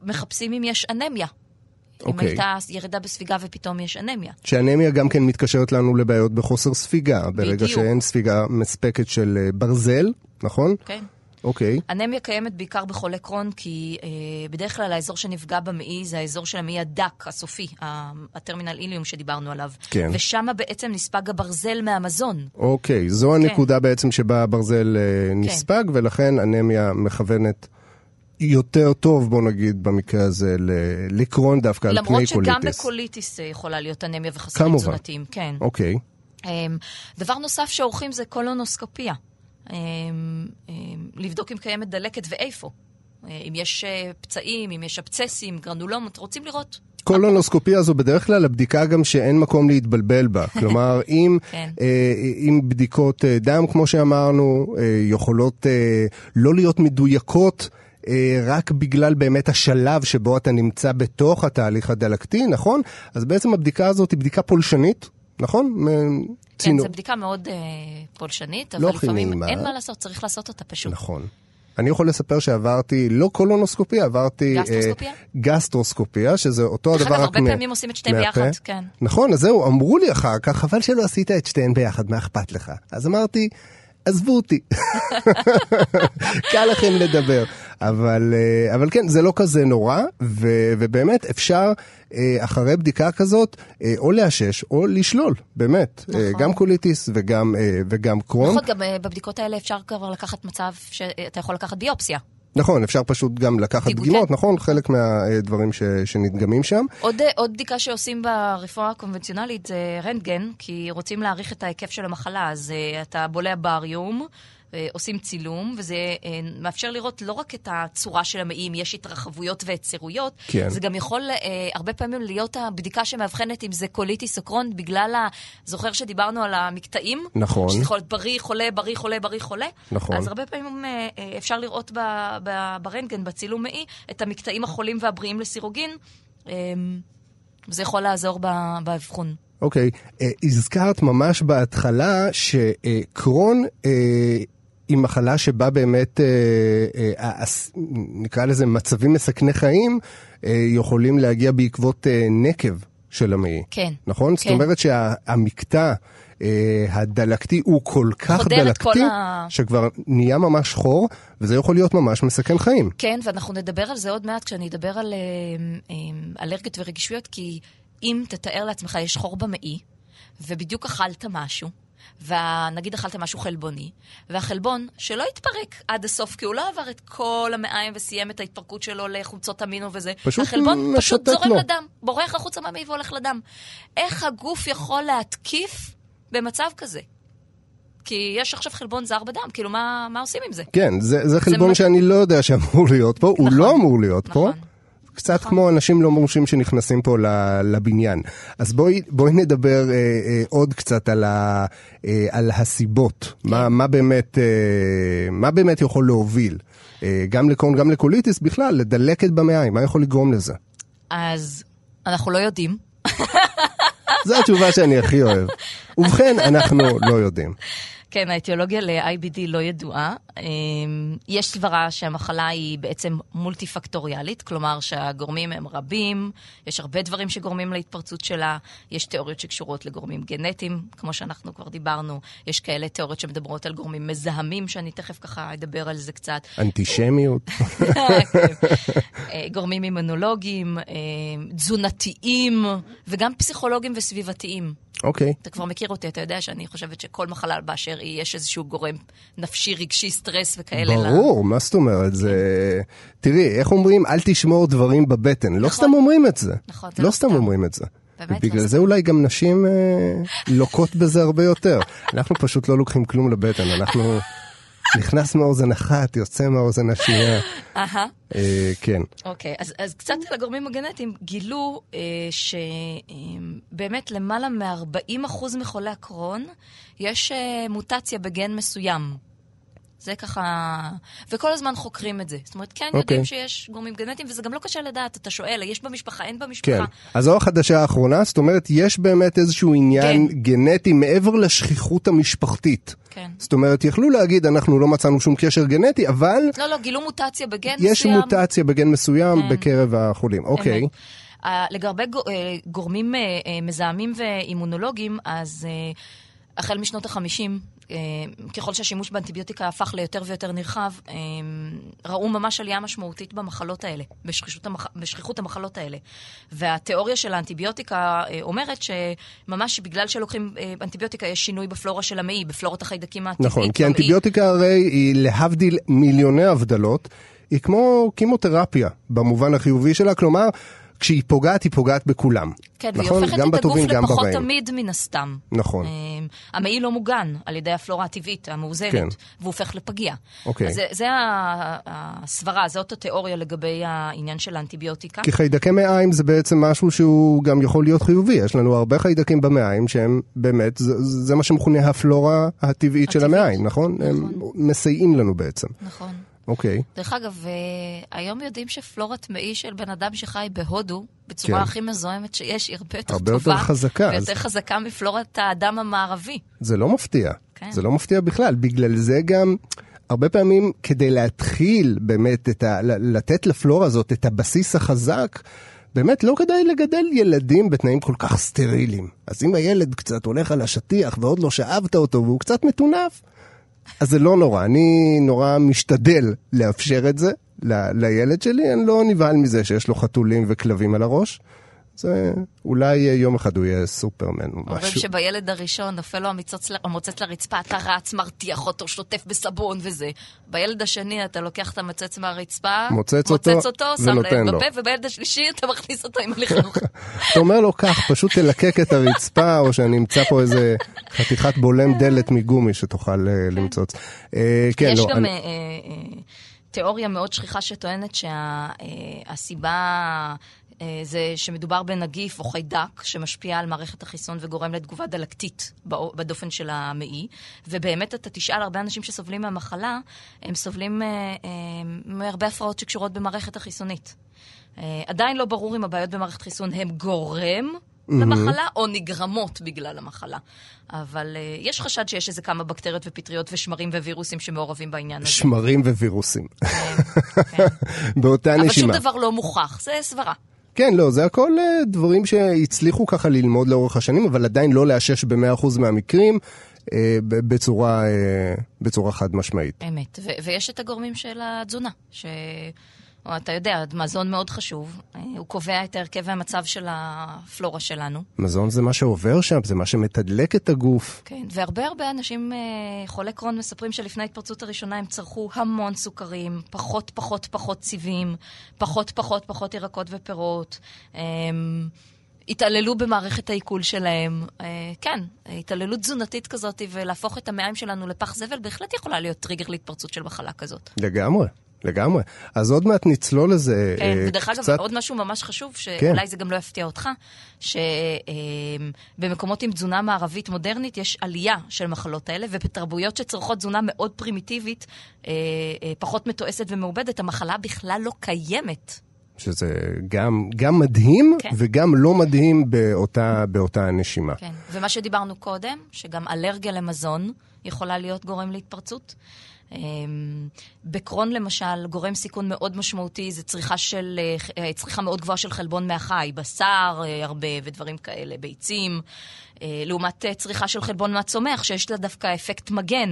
מחפשים אם יש אנמיה. אם הייתה ירידה בספיגה ופתאום יש אנמיה. שאנמיה גם כן מתקשרת לנו לבעיות בחוסר ספיגה, ברגע שאין ספיגה מספקת של ברזל, נכון? כן. אוקיי. אנמיה קיימת בעיקר בחולי קרון, כי בדרך כלל האזור שנפגע במעי זה האזור של המעי הדק, הסופי, הטרמינל איליום שדיברנו עליו. כן. ושם בעצם נספג הברזל מהמזון. אוקיי, זו הנקודה בעצם שבה הברזל נספג, ולכן אנמיה מכוונת יותר טוב, בוא נגיד, במקרה הזה, לקרון דווקא על פני קוליטיס. למרות שגם בקוליטיס יכולה להיות אנמיה וחסרים תזונתיים. כן. אוקיי. דבר נוסף שעורכים זה קולונוסקופיה. לבדוק אם קיימת דלקת ואיפה. אם יש פצעים, אם יש אבצסים, גרנולומות, רוצים לראות. קולונוסקופיה זו בדרך כלל הבדיקה גם שאין מקום להתבלבל בה. כלומר, אם בדיקות דם, כמו שאמרנו, יכולות לא להיות מדויקות, רק בגלל באמת השלב שבו אתה נמצא בתוך התהליך הדלקתי, נכון? אז בעצם הבדיקה הזאת היא בדיקה פולשנית, נכון? כן, זו בדיקה מאוד פולשנית, אבל לפעמים אין מה לעשות, צריך לעשות אותה פשוט. נכון. אני יכול לספר שעברתי לא קולונוסקופיה, עברתי גסטרוסקופיה, שזה אותו הדבר. הרבה פעמים עושים את שתיהן ביחד, כן. נכון, אז זהו, אמרו לי אחר כך, חבל שלא עשית את שתיהן ביחד, מה אכפת לך? אז אמרתי, עזבו אותי. קל לכם לדבר. אבל כן, זה לא כזה נורא, ובאמת אפשר אחרי בדיקה כזאת או לאשש או לשלול, באמת. גם קוליטיס וגם קרון. נכון, גם בבדיקות האלה אפשר כבר לקחת מצב שאתה יכול לקחת ביופסיה. נכון, אפשר פשוט גם לקחת דגימות, נכון? חלק מהדברים שנדגמים שם. עוד בדיקה שעושים ברפואה הקונבנציונלית זה רנטגן, כי רוצים להעריך את ההיקף של המחלה, אז אתה בולע באריום, עושים צילום, וזה מאפשר לראות לא רק את הצורה של המעיים, יש התרחבויות ויצירויות, זה גם יכול הרבה פעמים להיות הבדיקה שמאבחנת אם זה קוליטיס או קרון, בגלל, זוכר שדיברנו על המקטעים, שזה יכול להיות בריא, חולה, בריא, חולה, בריא, חולה, אז הרבה פעמים אפשר לראות ברנטגן, בצילום מעי, את המקטעים החולים והבריאים לסירוגין, זה יכול לעזור באבחון. אוקיי, הזכרת ממש בהתחלה שקרון היא מחלה שבה באמת, נקרא לזה מצבים מסכני חיים, יכולים להגיע בעקבות נקב של המעי. כן. נכון? כן. זאת אומרת שהמקטע הדלקתי הוא כל כך דלקתי, שכבר נהיה ממש חור, וזה יכול להיות ממש מסכן חיים. כן, ואנחנו נדבר על זה עוד מעט, כשאני אדבר על אלרגיות ורגישויות, כי אם תתאר לעצמך, יש חור במעי, ובדיוק אכלת משהו, ונגיד אכלת משהו חלבוני, והחלבון שלא התפרק עד הסוף, כי הוא לא עבר את כל המעיים וסיים את ההתפרקות שלו לחומצות אמינו וזה. החלבון פשוט זורם לדם, בורח החוצה מהמעי והולך לדם. איך הגוף יכול להתקיף במצב כזה? כי יש עכשיו חלבון זר בדם, כאילו מה עושים עם זה? כן, זה חלבון שאני לא יודע שאמור להיות פה, הוא לא אמור להיות פה. קצת כמו אנשים לא מורשים שנכנסים פה לבניין. אז בואי נדבר עוד קצת על הסיבות. מה באמת יכול להוביל? גם לקרוהן, גם לקוליטיס, בכלל, לדלקת במעיים. מה יכול לגרום לזה? אז אנחנו לא יודעים. זו התשובה שאני הכי אוהב. ובכן, אנחנו לא יודעים. כן, האתיולוגיה ל-IBD לא ידועה. יש סברה שהמחלה היא בעצם מולטיפקטוריאלית, כלומר שהגורמים הם רבים, יש הרבה דברים שגורמים להתפרצות שלה, יש תיאוריות שקשורות לגורמים גנטיים, כמו שאנחנו כבר דיברנו, יש כאלה תיאוריות שמדברות על גורמים מזהמים, שאני תכף ככה אדבר על זה קצת. אנטישמיות. גורמים אימונולוגיים, תזונתיים, וגם פסיכולוגיים וסביבתיים. אוקיי. אתה כבר מכיר אותי, אתה יודע שאני חושבת שכל מחלה באשר היא, יש איזשהו גורם נפשי, רגשי, סטרס וכאלה. ברור, מה זאת אומרת? תראי, איך אומרים, אל תשמור דברים בבטן. לא סתם אומרים את זה. נכון. לא סתם אומרים את זה. בגלל זה אולי גם נשים לוקות בזה הרבה יותר. אנחנו פשוט לא לוקחים כלום לבטן, אנחנו... נכנס מאוזן אחת, יוצא מאוזן השנייה. כן. אוקיי, אז קצת על הגורמים הגנטיים, גילו שבאמת למעלה מ-40% מחולי הקרוהן, יש מוטציה בגן מסוים. זה ככה, וכל הזמן חוקרים את זה. זאת אומרת, כן יודעים שיש גורמים גנטיים, וזה גם לא קשה לדעת, אתה שואל, יש במשפחה, אין במשפחה. כן, אז זו החדשה האחרונה, זאת אומרת, יש באמת איזשהו עניין גנטי מעבר לשכיחות המשפחתית. כן. זאת אומרת, יכלו להגיד, אנחנו לא מצאנו שום קשר גנטי, אבל... לא, גילו מוטציה בגן מסוים. יש מוטציה בגן מסוים בקרב החולים, אוקיי. לגבי גורמים מזהמים ואימונולוגיים, אז החל משנות ה-50, ככל שהשימוש באנטיביוטיקה הפך ליותר ויותר נרחב, ראו ממש עלייה משמעותית במחלות האלה, בשכיחות המחלות האלה. והתיאוריה של האנטיביוטיקה אומרת שממש בגלל שלוקחים אנטיביוטיקה, יש שינוי בפלורה של המעי, בפלורת החיידקים הטבעית. נכון, כי האנטיביוטיקה הרי היא להבדיל מיליוני הבדלות, היא כמו כימותרפיה, במובן החיובי שלה, כלומר, כשהיא פוגעת, היא פוגעת בכולם. כן, והיא הופכת את הגוף לפחות תמיד מן הסתם. נכון. המעי לא מוגן על ידי הפלורה הטבעית המאוזנת, והוא הופך לפגיע. אז זה הסברה, זאת התיאוריה לגבי העניין של האנטיביוטיקה. כי חיידקי מעיים זה בעצם משהו שהוא גם יכול להיות חיובי. יש לנו הרבה חיידקים במעיים שהם באמת, זה מה שמכונה הפלורה הטבעית של המעיים, נכון? הם מסייעים לנו בעצם. נכון. אוקיי. דרך אגב, היום יודעים שפלורת מעי של בן אדם שחי בהודו, בצורה הכי מזוהמת שיש, היא הרבה יותר טובה. הרבה יותר חזקה. ויותר חזקה מפלורת האדם המערבי. זה לא מפתיע. זה לא מפתיע בכלל. בגלל זה גם, הרבה פעמים, כדי להתחיל באמת, לתת לפלורה הזאת את הבסיס החזק, באמת לא כדאי לגדל ילדים בתנאים כל כך סטריליים. אז אם הילד קצת הולך על השטיח, ועוד לא שאבת אותו, והוא קצת מתונף, אז זה לא נורא, אני נורא משתדל לאפשר את זה לילד שלי, אני לא נבהל מזה שיש לו חתולים וכלבים על הראש, זה אולי יום אחד הוא יהיה סופרמן או משהו. אומרים שבילד הראשון נופל לו המוצץ לרצפה, אתה רץ, מרתיח אותו, שוטף בסבון וזה. בילד השני אתה לוקח את המצץ מהרצפה, מוצץ אותו ונותן לו. ובילד השלישי אתה מכניס אותו עם הליכלוך. אתה אומר לו כך, פשוט תלקק את הרצפה, או שאני אמצא פה איזה חתיכת בולם דלת מגומי שתוכל למצוץ. יש גם... תיאוריה מאוד שכיחה שטוענת שהסיבה זה שמדובר בנגיף או חיידק שמשפיע על מערכת החיסון וגורם לתגובה דלקתית בדופן של המעי. ובאמת אתה תשאל הרבה אנשים שסובלים מהמחלה, הם סובלים מהרבה הפרעות שקשורות במערכת החיסונית. עדיין לא ברור אם הבעיות במערכת חיסון הם גורם למחלה או נגרמות בגלל המחלה. אבל יש חשד שיש איזה כמה בקטריות ופטריות ושמרים ווירוסים שמעורבים בעניין הזה. שמרים ווירוסים. באותה נשימה. אבל שום דבר לא מוכח, זה סברה. כן, לא, זה הכל דברים שהצליחו ככה ללמוד לאורך השנים, אבל עדיין לא לאשש ב-100% מהמקרים בצורה חד משמעית. אמת, ויש את הגורמים של התזונה, או אתה יודע, מזון מאוד חשוב, הוא קובע את ההרכב והמצב של הפלורה שלנו. מזון זה מה שעובר שם, זה מה שמתדלק את הגוף. כן, והרבה הרבה אנשים חולי קרוהן מספרים שלפני ההתפרצות הראשונה הם צרכו המון סוכרים, פחות צבעים, פחות ירקות ופירות, התעללו במערכת העיכול שלהם. כן, התעללות תזונתית כזאת, ולהפוך את המעיים שלנו לפח זבל, בהחלט יכולה להיות טריגר להתפרצות של מחלה כזאת. לגמרי. לגמרי. אז עוד מעט נצלול לזה קצת. ודרך אגב, עוד משהו ממש חשוב, שאולי זה גם לא יפתיע אותך, שבמקומות עם תזונה מערבית מודרנית יש עלייה של מחלות האלה, ובתרבויות שצריכות תזונה מאוד פרימיטיבית, פחות מתועסת ומעובדת, המחלה בכלל לא קיימת. שזה גם מדהים, כן. וגם לא מדהים באותה הנשימה. כן. ומה שדיברנו קודם, שגם אלרגיה למזון יכולה להיות גורם להתפרצות. בקרון למשל, גורם סיכון מאוד משמעותי, זה צריכה מאוד גבוהה של חלבון מהחי, בשר, הרבה ודברים כאלה, ביצים, לעומת צריכה של חלבון מהצומח, שיש לה דווקא אפקט מגן.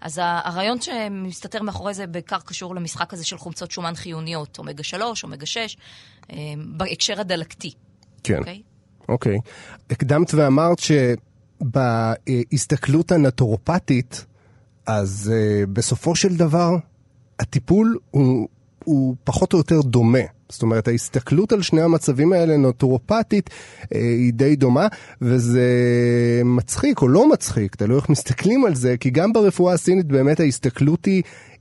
אז הרעיון שמסתתר מאחורי זה בעיקר קשור למשחק הזה של חומצות שומן חיוניות, אומגה 3, אומגה 6, בהקשר הדלקתי. כן. אוקיי. הקדמת ואמרת שבהסתכלות הנטורופתית, אז בסופו של דבר, הטיפול הוא פחות או יותר דומה. זאת אומרת, ההסתכלות על שני המצבים האלה נטורופתית היא די דומה, וזה מצחיק או לא מצחיק, תלוי איך מסתכלים על זה, כי גם ברפואה הסינית באמת ההסתכלות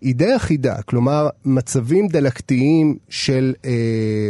היא די אחידה, כלומר, מצבים דלקתיים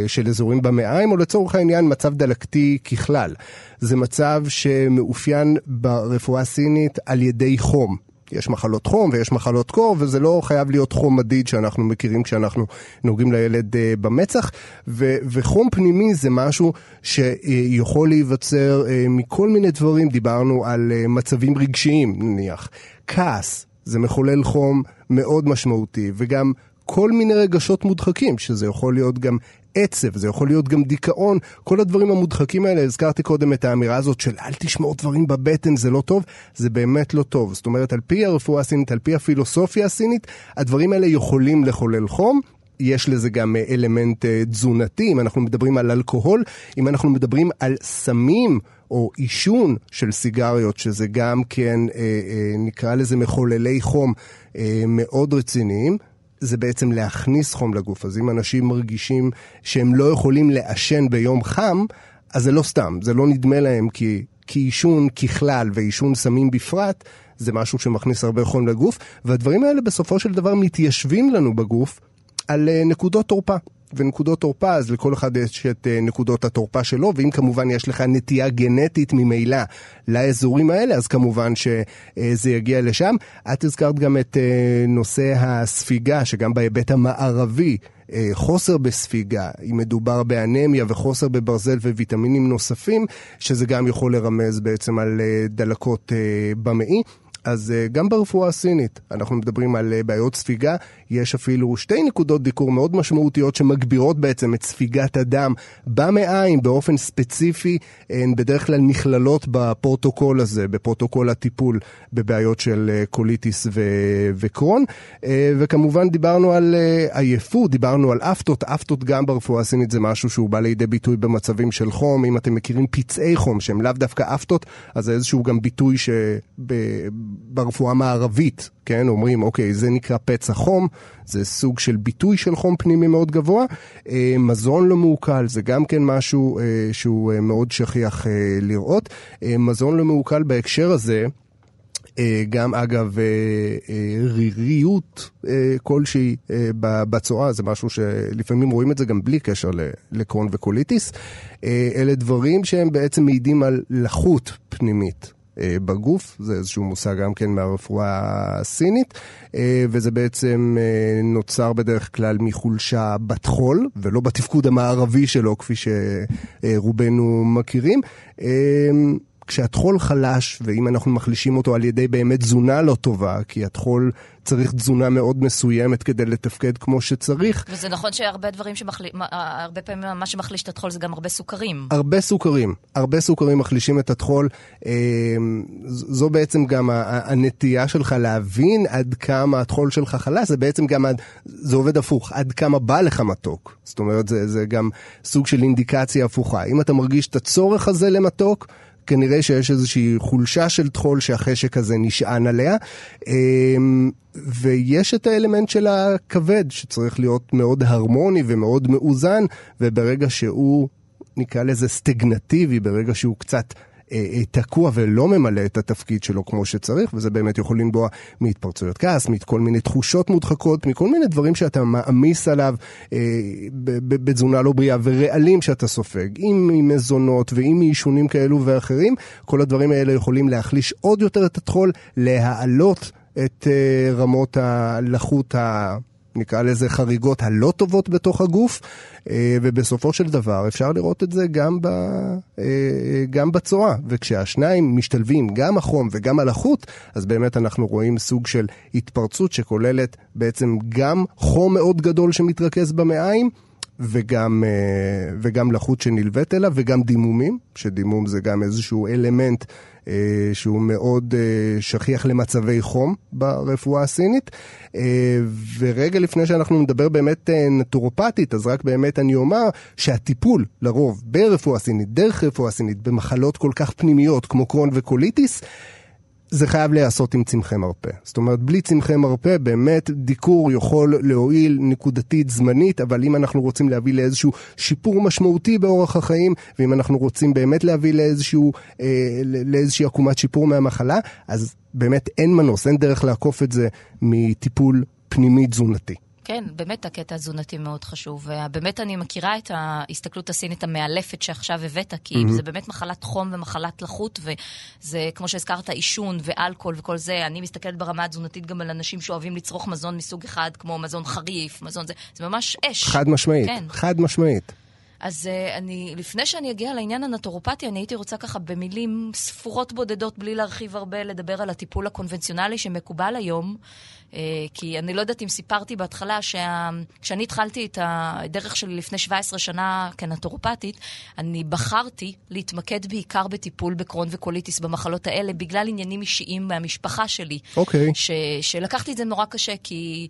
של אזורים במעיים, או לצורך העניין מצב דלקתי ככלל. זה מצב שמאופיין ברפואה הסינית על ידי חום. יש מחלות חום ויש מחלות קור, וזה לא חייב להיות חום מדיד שאנחנו מכירים כשאנחנו נוגעים לילד במצח, וחום פנימי זה משהו שיכול להיווצר מכל מיני דברים, דיברנו על מצבים רגשיים נניח, כעס זה מחולל חום מאוד משמעותי, וגם כל מיני רגשות מודחקים, שזה יכול להיות גם עצב, זה יכול להיות גם דיכאון, כל הדברים המודחקים האלה, הזכרתי קודם את האמירה הזאת של אל תשמעו דברים בבטן, זה לא טוב, זה באמת לא טוב. זאת אומרת, על פי הרפואה הסינית, על פי הפילוסופיה הסינית, הדברים האלה יכולים לחולל חום, יש לזה גם אלמנט תזונתי, אם אנחנו מדברים על אלכוהול, אם אנחנו מדברים על סמים או עישון של סיגריות, שזה גם כן, נקרא לזה מחוללי חום מאוד רציניים, זה בעצם להכניס חום לגוף. אז אם אנשים מרגישים שהם לא יכולים לעשן ביום חם, אז זה לא סתם, זה לא נדמה להם, כי עישון ככלל ועישון סמים בפרט, זה משהו שמכניס הרבה חום לגוף, והדברים האלה בסופו של דבר מתיישבים לנו בגוף על נקודות תורפה. ונקודות תורפה, אז לכל אחד יש את נקודות התורפה שלו, ואם כמובן יש לך נטייה גנטית ממילא לאזורים האלה, אז כמובן שזה יגיע לשם. את הזכרת גם את נושא הספיגה, שגם בהיבט המערבי, חוסר בספיגה, אם מדובר באנמיה וחוסר בברזל וויטמינים נוספים, שזה גם יכול לרמז בעצם על דלקות במעי. אז גם ברפואה הסינית, אנחנו מדברים על בעיות ספיגה, יש אפילו שתי נקודות דיקור מאוד משמעותיות שמגבירות בעצם את ספיגת הדם במעיים באופן ספציפי, הן בדרך כלל נכללות בפרוטוקול הזה, בפרוטוקול הטיפול בבעיות של קוליטיס וקרון, וכמובן דיברנו על עייפות, דיברנו על אפטות, אפטות גם ברפואה הסינית זה משהו שהוא בא לידי ביטוי במצבים של חום, אם אתם מכירים פצעי חום שהם לאו דווקא אפטות, אז זה איזשהו גם ביטוי ברפואה מערבית, כן, אומרים, אוקיי, זה נקרא פצע חום, זה סוג של ביטוי של חום פנימי מאוד גבוה, מזון לא מעוקל, זה גם כן משהו שהוא מאוד שכיח לראות, מזון לא מעוקל בהקשר הזה, גם אגב ריריות כלשהי בצואה, זה משהו שלפעמים רואים את זה גם בלי קשר לקרון וקוליטיס, אלה דברים שהם בעצם מעידים על לחות פנימית, בגוף, זה איזשהו מושג גם כן מהרפואה הסינית, וזה בעצם נוצר בדרך כלל מחולשה בתחול, ולא בתפקוד המערבי שלו, כפי שרובנו מכירים. כשהתחול חלש, ואם אנחנו מחלישים אותו על ידי באמת תזונה לא טובה, כי התחול צריך תזונה מאוד מסוימת כדי לתפקד כמו שצריך. וזה נכון שהרבה דברים הרבה פעמים מה שמחליש את התחול זה גם הרבה סוכרים. הרבה סוכרים מחלישים את התחול. זו בעצם גם הנטייה שלך להבין עד כמה התחול שלך חלש, זה בעצם גם, זה עובד הפוך, עד כמה בא לך מתוק. זאת אומרת, זה גם סוג של אינדיקציה הפוכה. אם אתה מרגיש את הצורך הזה למתוק, כנראה שיש איזושהי חולשה של תחול שהחשק הזה נשען עליה, ויש את האלמנט של הכבד שצריך להיות מאוד הרמוני ומאוד מאוזן, וברגע שהוא נקרא לזה סטגנטיבי, ברגע שהוא קצת תקוע ולא ממלא את התפקיד שלו כמו שצריך, וזה באמת יכול לנבוע מהתפרצויות כעס, מכל מיני תחושות מודחקות, מכל מיני דברים שאתה מאמיס עליו בתזונה לא בריאה, ורעלים שאתה סופג, עם מזונות ועם אישונים כאלו ואחרים, כל הדברים האלה יכולים להחליש עוד יותר את התחול, להעלות את רמות הלחות נקרא לזה חריגות הלא טובות בתוך הגוף, ובסופו של דבר אפשר לראות את זה גם בצורה, וכשהשניים משתלבים, גם החום וגם הלחות, אז באמת אנחנו רואים סוג של התפרצות שכוללת בעצם גם חום מאוד גדול שמתרכז במעיים, וגם לחות שנלבט אליו, וגם דימומים, שדימום זה גם איזשהו אלמנט שהוא מאוד שכיח למצבי חום ברפואה הסינית. ורגע לפני שאנחנו נדבר באמת נטורופטית, אז רק באמת אני אומר שהטיפול לרוב ברפואה סינית, דרך רפואה סינית, במחלות כל כך פנימיות כמו קרוהן וקוליטיס, זה חייב להיעשות עם צמחי מרפא. זאת אומרת, בלי צמחי מרפא, באמת דיקור יכול להועיל נקודתית, זמנית, אבל אם אנחנו רוצים להביא לאיזשהו שיפור משמעותי באורח החיים, ואם אנחנו רוצים באמת להביא לאיזושהי עקומת שיפור מהמחלה, אז באמת אין מנוס, אין דרך לעקוף את זה מטיפול פנימי תזונתי. כן, באמת הקטע התזונתי מאוד חשוב. באמת אני מכירה את ההסתכלות הסינית המאלפת שעכשיו הבאת, כי זה באמת מחלת חום ומחלת לחות, וזה, כמו שהזכרת, אישון ואלכוהול וכל זה. אני מסתכלת ברמה התזונתית גם על אנשים שאוהבים לצרוך מזון מסוג אחד, כמו מזון חריף, מזון זה. זה ממש אש. חד משמעית, כן. חד משמעית. אז לפני שאני אגיע לעניין הנטורופטי, אני הייתי רוצה ככה במילים ספורות בודדות, בלי להרחיב הרבה, לדבר על הטיפול הקונבנציונלי שמקובל היום, כי אני לא יודעת אם סיפרתי בהתחלה, כשאני התחלתי את הדרך שלי לפני 17 שנה כנטורופטית, אני בחרתי להתמקד בעיקר בטיפול בקרוהן וקוליטיס במחלות האלה, בגלל עניינים אישיים מהמשפחה שלי. אוקיי. שלקחתי את זה נורא קשה, כי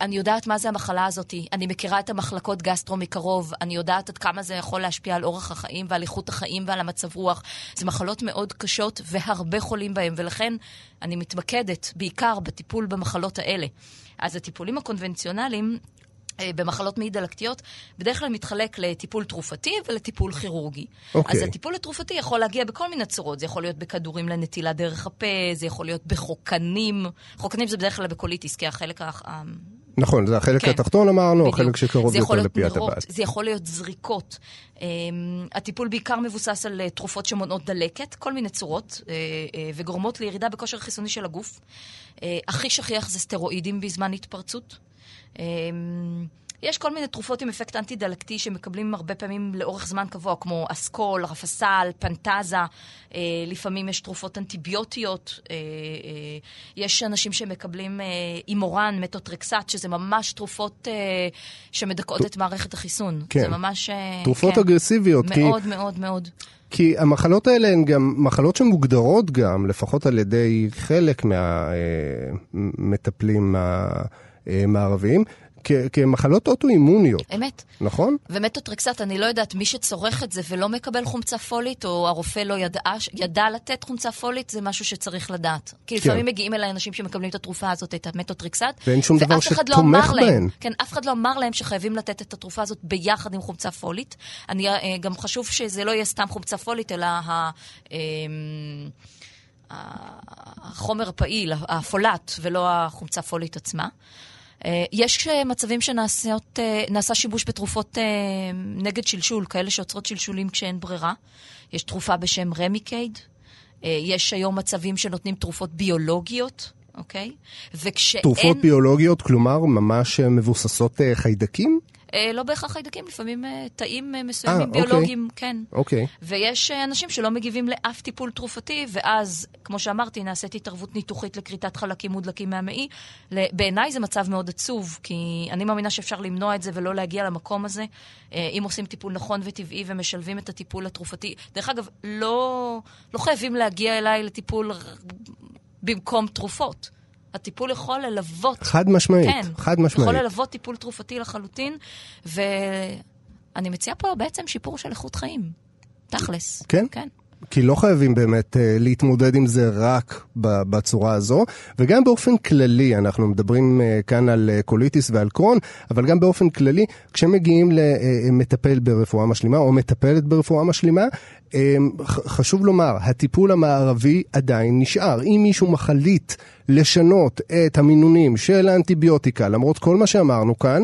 אני יודעת מה זה המחלה הזאת, אני מכירה את המחלקות גסטרו מקרוב, אני יודעת עד כמה זה יכול להשפיע על אורח החיים ועל איכות החיים ועל המצב רוח. זה מחלות מאוד קשות והרבה חולים בהם, ולכן אני מתמקדת בעיקר בטיפול במחלות האלה. אז הטיפולים הקונבנציונליים במחלות מעי דלקתיות, בדרך כלל מתחלק לטיפול תרופתי ולטיפול כירורגי. אז הטיפול התרופתי יכול להגיע בכל מיני צורות. זה יכול להיות בכדורים לנטילה דרך הפה, זה יכול להיות בחוקנים. חוקנים זה בדרך כלל בקוליטיס, כי החלק נכון, זה החלק התחתון אמרנו, החלק שקרוב יותר לפיית הבאת. זה יכול להיות זריקות. הטיפול בעיקר מבוסס על תרופות שמונעות דלקת, כל מיני צורות, וגורמות לירידה בכושר חיסוני של הגוף. הכי שכיח זה סטרואידים בזמן התפרצות. יש כל מיני תרופות עם אפקט אנטי-דלקתי שמקבלים הרבה פעמים לאורך זמן קבוע, כמו אסקול, רפסל, פנטזה, לפעמים יש תרופות אנטיביוטיות, יש אנשים שמקבלים אימוראן, מתוטרקסט, שזה ממש תרופות שמדכאות את מערכת החיסון. כן. זה ממש תרופות אגרסיביות. מאוד, מאוד, מאוד. כי המחלות האלה הן גם מחלות שמוגדרות גם, לפחות על ידי חלק מהמטפלים מערביים, כמחלות אוטואימוניות. אמת. נכון? ומתוטרקסט, אני לא יודעת, מי שצורך את זה ולא מקבל חומצה פולית, או הרופא לא ידע לתת חומצה פולית, זה משהו שצריך לדעת. כי לפעמים מגיעים אליי אנשים שמקבלים את התרופה הזאת, את המתוטרקסט, ואין שום דבר שתומך בהן. כן, אף אחד לא אמר להם שחייבים לתת את התרופה הזאת ביחד עם חומצה פולית. גם חשוב שזה לא יהיה סתם חומצה פולית, אלא החומר הפעיל, הפולט, ולא החומצה פולית עצמה. יש מצבים שנעשה שיבוש בתרופות נגד שלשול, כאלה שעוצרות שלשולים כשאין ברירה. יש תרופה בשם רמיקייד. יש היום מצבים שנותנים תרופות ביולוגיות, אוקיי? תרופות ביולוגיות, כלומר, ממש מבוססות חיידקים? לא בהכרח חיידקים, לפעמים תאים מסוימים ביולוגיים, כן. אוקיי. ויש אנשים שלא מגיבים לאף טיפול תרופתי, ואז, כמו שאמרתי, נעשית התערבות ניתוחית לקריטת חלקים מודלקים מהמעי. בעיניי זה מצב מאוד עצוב, כי אני מאמינה שאפשר למנוע את זה ולא להגיע למקום הזה, אם עושים טיפול נכון וטבעי ומשלבים את הטיפול התרופתי. דרך אגב, לא חייבים להגיע אליי לטיפול במקום תרופות. הטיפול יכול ללוות. חד משמעית. כן, חד משמעית. יכול ללוות טיפול תרופתי לחלוטין, ואני מציעה פה בעצם שיפור של איכות חיים. תכלס. כן? כן. כי לא חייבים באמת להתמודד עם זה רק בצורה הזו, וגם באופן כללי, אנחנו מדברים כאן על קוליטיס ועל קרוהן, אבל גם באופן כללי, כשמגיעים למטפל ברפואה משלימה, או מטפלת ברפואה משלימה, חשוב לומר, הטיפול המערבי עדיין נשאר. אם מישהו מחליט לשנות את המינונים של האנטיביוטיקה, למרות כל מה שאמרנו כאן,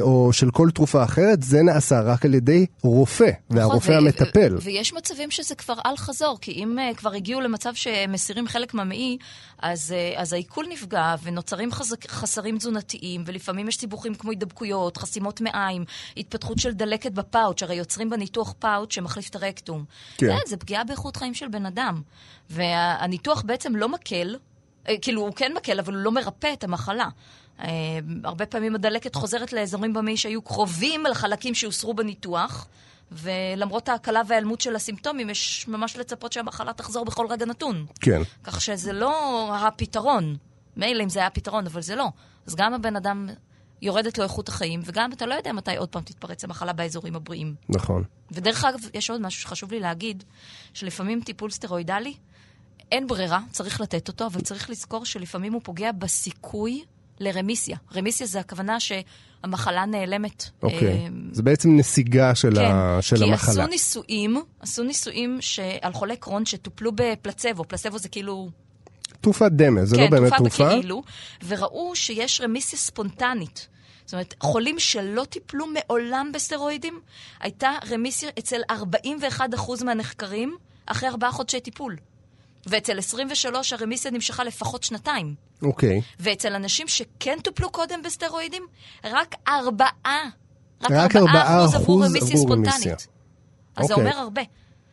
או של כל תרופה אחרת, זה נעשה רק על ידי רופא, והרופא המטפל. ויש מצבים שזה כבר על חזור, כי אם כבר הגיעו למצב שמסירים חלק ממאי, אז העיכול נפגע, ונוצרים חסרים תזונתיים, ולפעמים יש סיבוכים כמו הידבקויות, חסימות מעיים, התפתחות של דלקת בפאוץ', הרי יוצרים בניתוח פאוץ' שמחליף את הרקטום. כן. זה פגיעה באיכות חיים של בן אדם. והניתוח בעצם לא מקל, כאילו הוא כן מקל, אבל הוא לא מרפא את המחלה. הרבה פעמים הדלקת חוזרת לאזורים במאי שהיו קרובים לחלקים שהוסרו בניתוח, ולמרות ההקלה וההיעלמות של הסימפטומים, יש ממש לצפות שהמחלה תחזור בכל רגע נתון. כן. כך שזה לא הפתרון. מילא אם זה היה הפתרון, אבל זה לא. אז גם הבן אדם יורדת לו איכות החיים, וגם אתה לא יודע מתי עוד פעם תתפרץ המחלה באזורים הבריאים. נכון. ודרך אגב, יש עוד משהו שחשוב לי להגיד, שלפעמים טיפול סטרואידלי, אין ברירה, צריך לתת אותו, אבל צריך לזכור שלפעמים הוא פוגע בסיכוי לרמיסיה. רמיסיה זה הכוונה שהמחלה נעלמת. אוקיי. זה בעצם נסיגה של המחלה. כי עשו ניסויים על חולי קרוהן שטופלו בפלצבו. פלצבו זה כאילו תרופת דמה, זה לא באמת תרופה. וראו שיש רמיסיה ספונטנית. זאת אומרת, חולים שלא טיפלו מעולם בסטרואידים, הייתה רמיסיה אצל 41% מהנחקרים אחרי 4 חודשי טיפול. ואצל 23 הרמיסיה נמשכה לפחות 2. אוקיי. ואצל אנשים שכן טופלו קודם בסטרואידים, רק 4% עברו רמיסיה ספונטנית. אז זה אומר הרבה.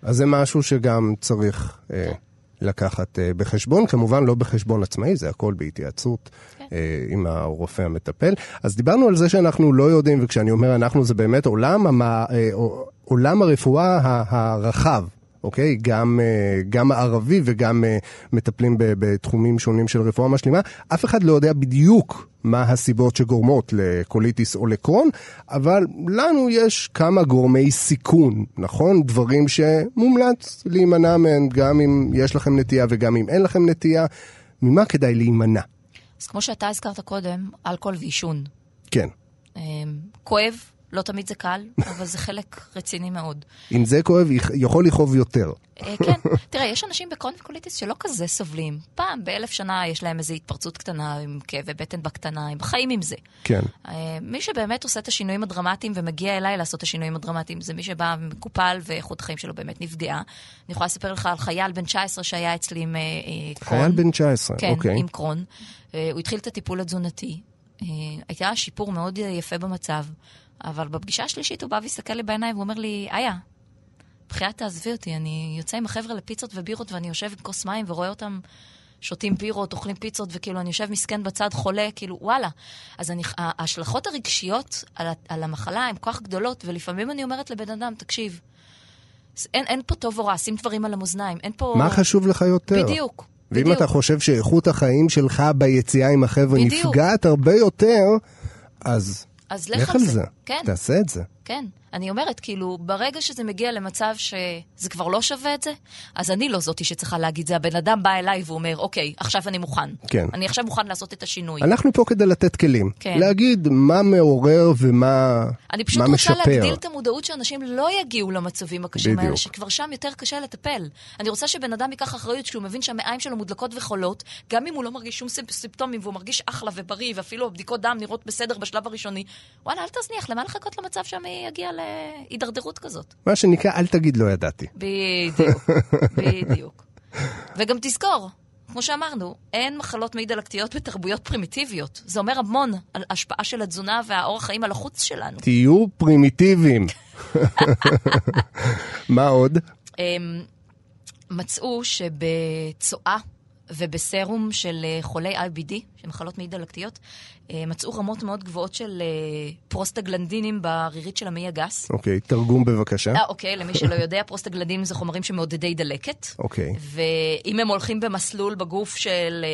אז זה משהו שגם צריך לקחת בחשבון, כמובן לא בחשבון עצמאי, זה הכל בהתייעצות עם הרופא המטפל. אז דיברנו על זה שאנחנו לא יודעים, וכשאני אומר אנחנו זה באמת עולם הרפואה הרחב. אוקיי, גם הערבי וגם מטפלים בתחומים שונים של רפואה משלימה. אף אחד לא יודע בדיוק מה הסיבות שגורמות לקוליטיס או לקרוהן, אבל לנו יש כמה גורמי סיכון, נכון? דברים שמומלץ להימנע מהם, גם אם יש לכם נטייה וגם אם אין לכם נטייה. ממה כדאי להימנע? אז כמו שאתה הזכרת קודם, אלכוהול ועישון. כן. כואב. לא תמיד זה קל, אבל זה חלק רציני מאוד. אם זה כואב, יכול לכאוב יותר. כן. תראה, יש אנשים בקרוהן וקוליטיס שלא כזה סובלים. פעם ב1000 שנה יש להם איזו התפרצות קטנה, עם כאבי בטן בקטנה, הם חיים עם זה. כן. מי שבאמת עושה את השינויים הדרמטיים ומגיע אליי לעשות את השינויים הדרמטיים, זה מי שבא מקופל ואיכות חיים שלו באמת נפגעה. אני יכולה לספר לך על חייל בן 19 שהיה אצלי עם קרוהן. חייל בן 19, אוקיי. כן, עם קרוהן. הוא התחיל את הטיפול התזונתי. היה שיפור מאוד יפה במצב. אבל בפגישה השלישית הוא בא ויסתכל לי בעיניים ואומר לי, איה, בחיית תעזבי אותי, אני יוצא עם החבר'ה לפיצות ובירות ואני יושב עם כוס מים ורואה אותם שותים בירות, אוכלים פיצות, וכאילו אני יושב מסכן בצד חולה, כאילו וואלה. אז ההשלכות הרגשיות על המחלה הן כל כך גדולות, ולפעמים אני אומרת לבן אדם, תקשיב, אין פה טוב או רע, שים דברים על המוזניים, אין פה מה חשוב לך יותר? בדיוק. ואם אתה חושב שאיכות החיים שלך ביציאה עם החבר'ה נפגעת הרבה יותר, אז לך על זה. כן. תעשה את זה. כן. אני אומרת, כאילו, ברגע שזה מגיע למצב שזה כבר לא שווה את זה, אז אני לא זאתי שצריכה להגיד זה. הבן אדם בא אליי ואומר, אוקיי, עכשיו אני מוכן. כן. אני עכשיו מוכן לעשות את השינוי. אנחנו פה כדי לתת כלים. כן. להגיד מה מעורר ומה משפר. אני פשוט רוצה להגדיל את המודעות שאנשים לא יגיעו למצבים הקשים האלה, שכבר שם יותר קשה לטפל. אני רוצה שבן אדם ייקח אחריות כשהוא מבין שהמעיים שלו מודלקות וחולות, גם אם הוא לא מרגיש שום סימפטומים והוא מרגיש אחלה ובריא, ואפילו בדיקות דם נראות בסדר בשלב הראשוני. וואלה, אל תזניח, למה לחכות למצב שם יגיע להידרדרות כזאת. מה שנקרא, אל תגיד לא ידעתי. בדיוק, בדיוק. וגם תזכור, כמו שאמרנו, אין מחלות מעי דלקתיות בתרבויות פרימיטיביות. זה אומר המון על השפעה של התזונה והאורח חיים על החוץ שלנו. תהיו פרימיטיביים. מה עוד? מצאו שבצואה ובסרום של חולי IBD, שמחלות מעי דלקתיות, מצאו רמות מאוד גבוהות של פרוסטגלנדינים ברירית של המעי הגס. אוקיי, תרגום בבקשה. אוקיי, למי שלא יודע, פרוסטגלנדינים זה חומרים שמעודדי דלקת. אוקיי. ואם הם הולכים במסלול בגוף של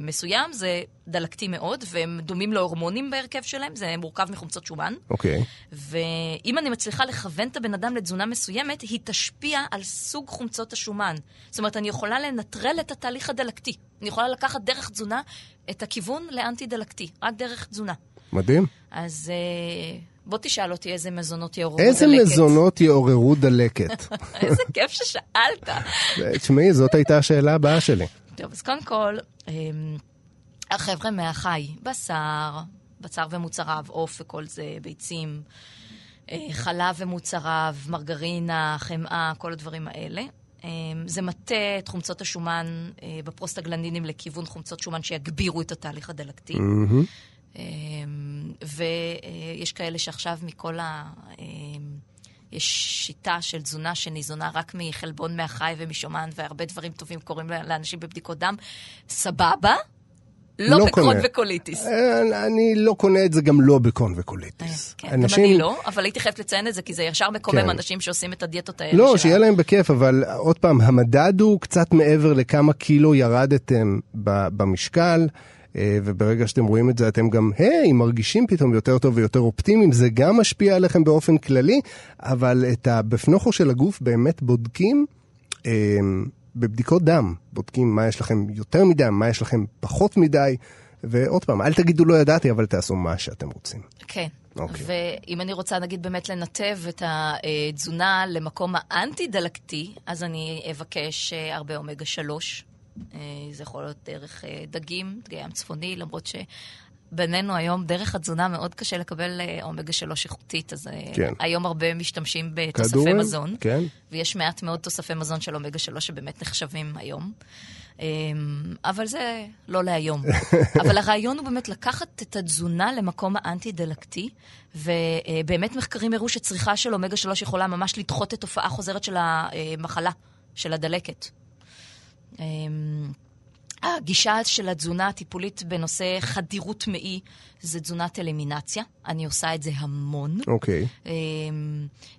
מסוים, זה דלקתי מאוד, והם דומים להורמונים בהרכב שלהם, זה מורכב מחומצות שומן. אוקיי. ואם אני מצליחה לכוון את הבן אדם לתזונה מסוימת, היא תשפיע על סוג חומצות השומן. זאת אומרת, אני יכולה לנטרל את התהליך הדלקתי. אני יכולה לקחת דרך תזונה את הכיוון לאנטי דלקתי, רק דרך תזונה. מדהים. אז בוא תשאל אותי איזה מזונות יעוררו דלקת. איזה מזונות יעוררו דלקת? איזה כיף ששאלת. תשמעי, זאת הייתה השאלה הבאה שלי. טוב, אז קודם כל, החבר'ה מהחי, בשר ומוצריו, עוף וכל זה, ביצים, חלב ומוצריו, מרגרינה, חמאה, כל הדברים האלה. זה מטה את חומצות השומן בפרוסטגלנינים לכיוון חומצות שומן שיגבירו את התהליך הדלקתי. ויש כאלה שעכשיו מכל יש שיטה של תזונה שניזונה רק מחלבון מהחי ומשומן, והרבה דברים טובים קורים לאנשים בבדיקות דם. סבבה? לא בקרון וקוליטיס. אני לא קונה את זה, גם לא בקרון וקוליטיס. גם אני לא, אבל הייתי חייבת לציין את זה, כי זה ישר מקומם אנשים שעושים את הדיאטות האלה. לא, שיהיה להם בכיף, אבל עוד פעם, המדד הוא קצת מעבר לכמה קילו ירדתם במשקל, וברגע שאתם רואים את זה, אתם גם, מרגישים פתאום יותר טוב ויותר אופטימיים, זה גם משפיע עליכם באופן כללי, אבל את הבפנוכו של הגוף באמת בודקים, בבדיקות דם, בודקים מה יש לכם יותר מדי, מה יש לכם פחות מדי, ועוד פעם, אל תגידו לא ידעתי, אבל תעשו מה שאתם רוצים. כן. ואם אני רוצה, נגיד, באמת לנתב את התזונה למקום האנטי-דלקתי, אז אני אבקש הרבה אומגה 3. זה יכול להיות דרך דגים, דגי ים צפוני, למרות שבינינו היום דרך התזונה מאוד קשה לקבל אומגה 3 איכותית, אז היום הרבה משתמשים בתוספי מזון, ויש מעט מאוד תוספי מזון של אומגה 3 שבאמת נחשבים היום, אבל זה לא להיום. אבל הרעיון הוא באמת לקחת את התזונה למקום האנטי-דלקתי, ובאמת מחקרים הראו שצריכה של אומגה 3 יכולה ממש לדחות את תופעה חוזרת של המחלה, של הדלקת. הגישה של התזונה הטיפולית בנושא חדירות מעי זה תזונת אלמינציה. אני עושה את זה המון. Okay.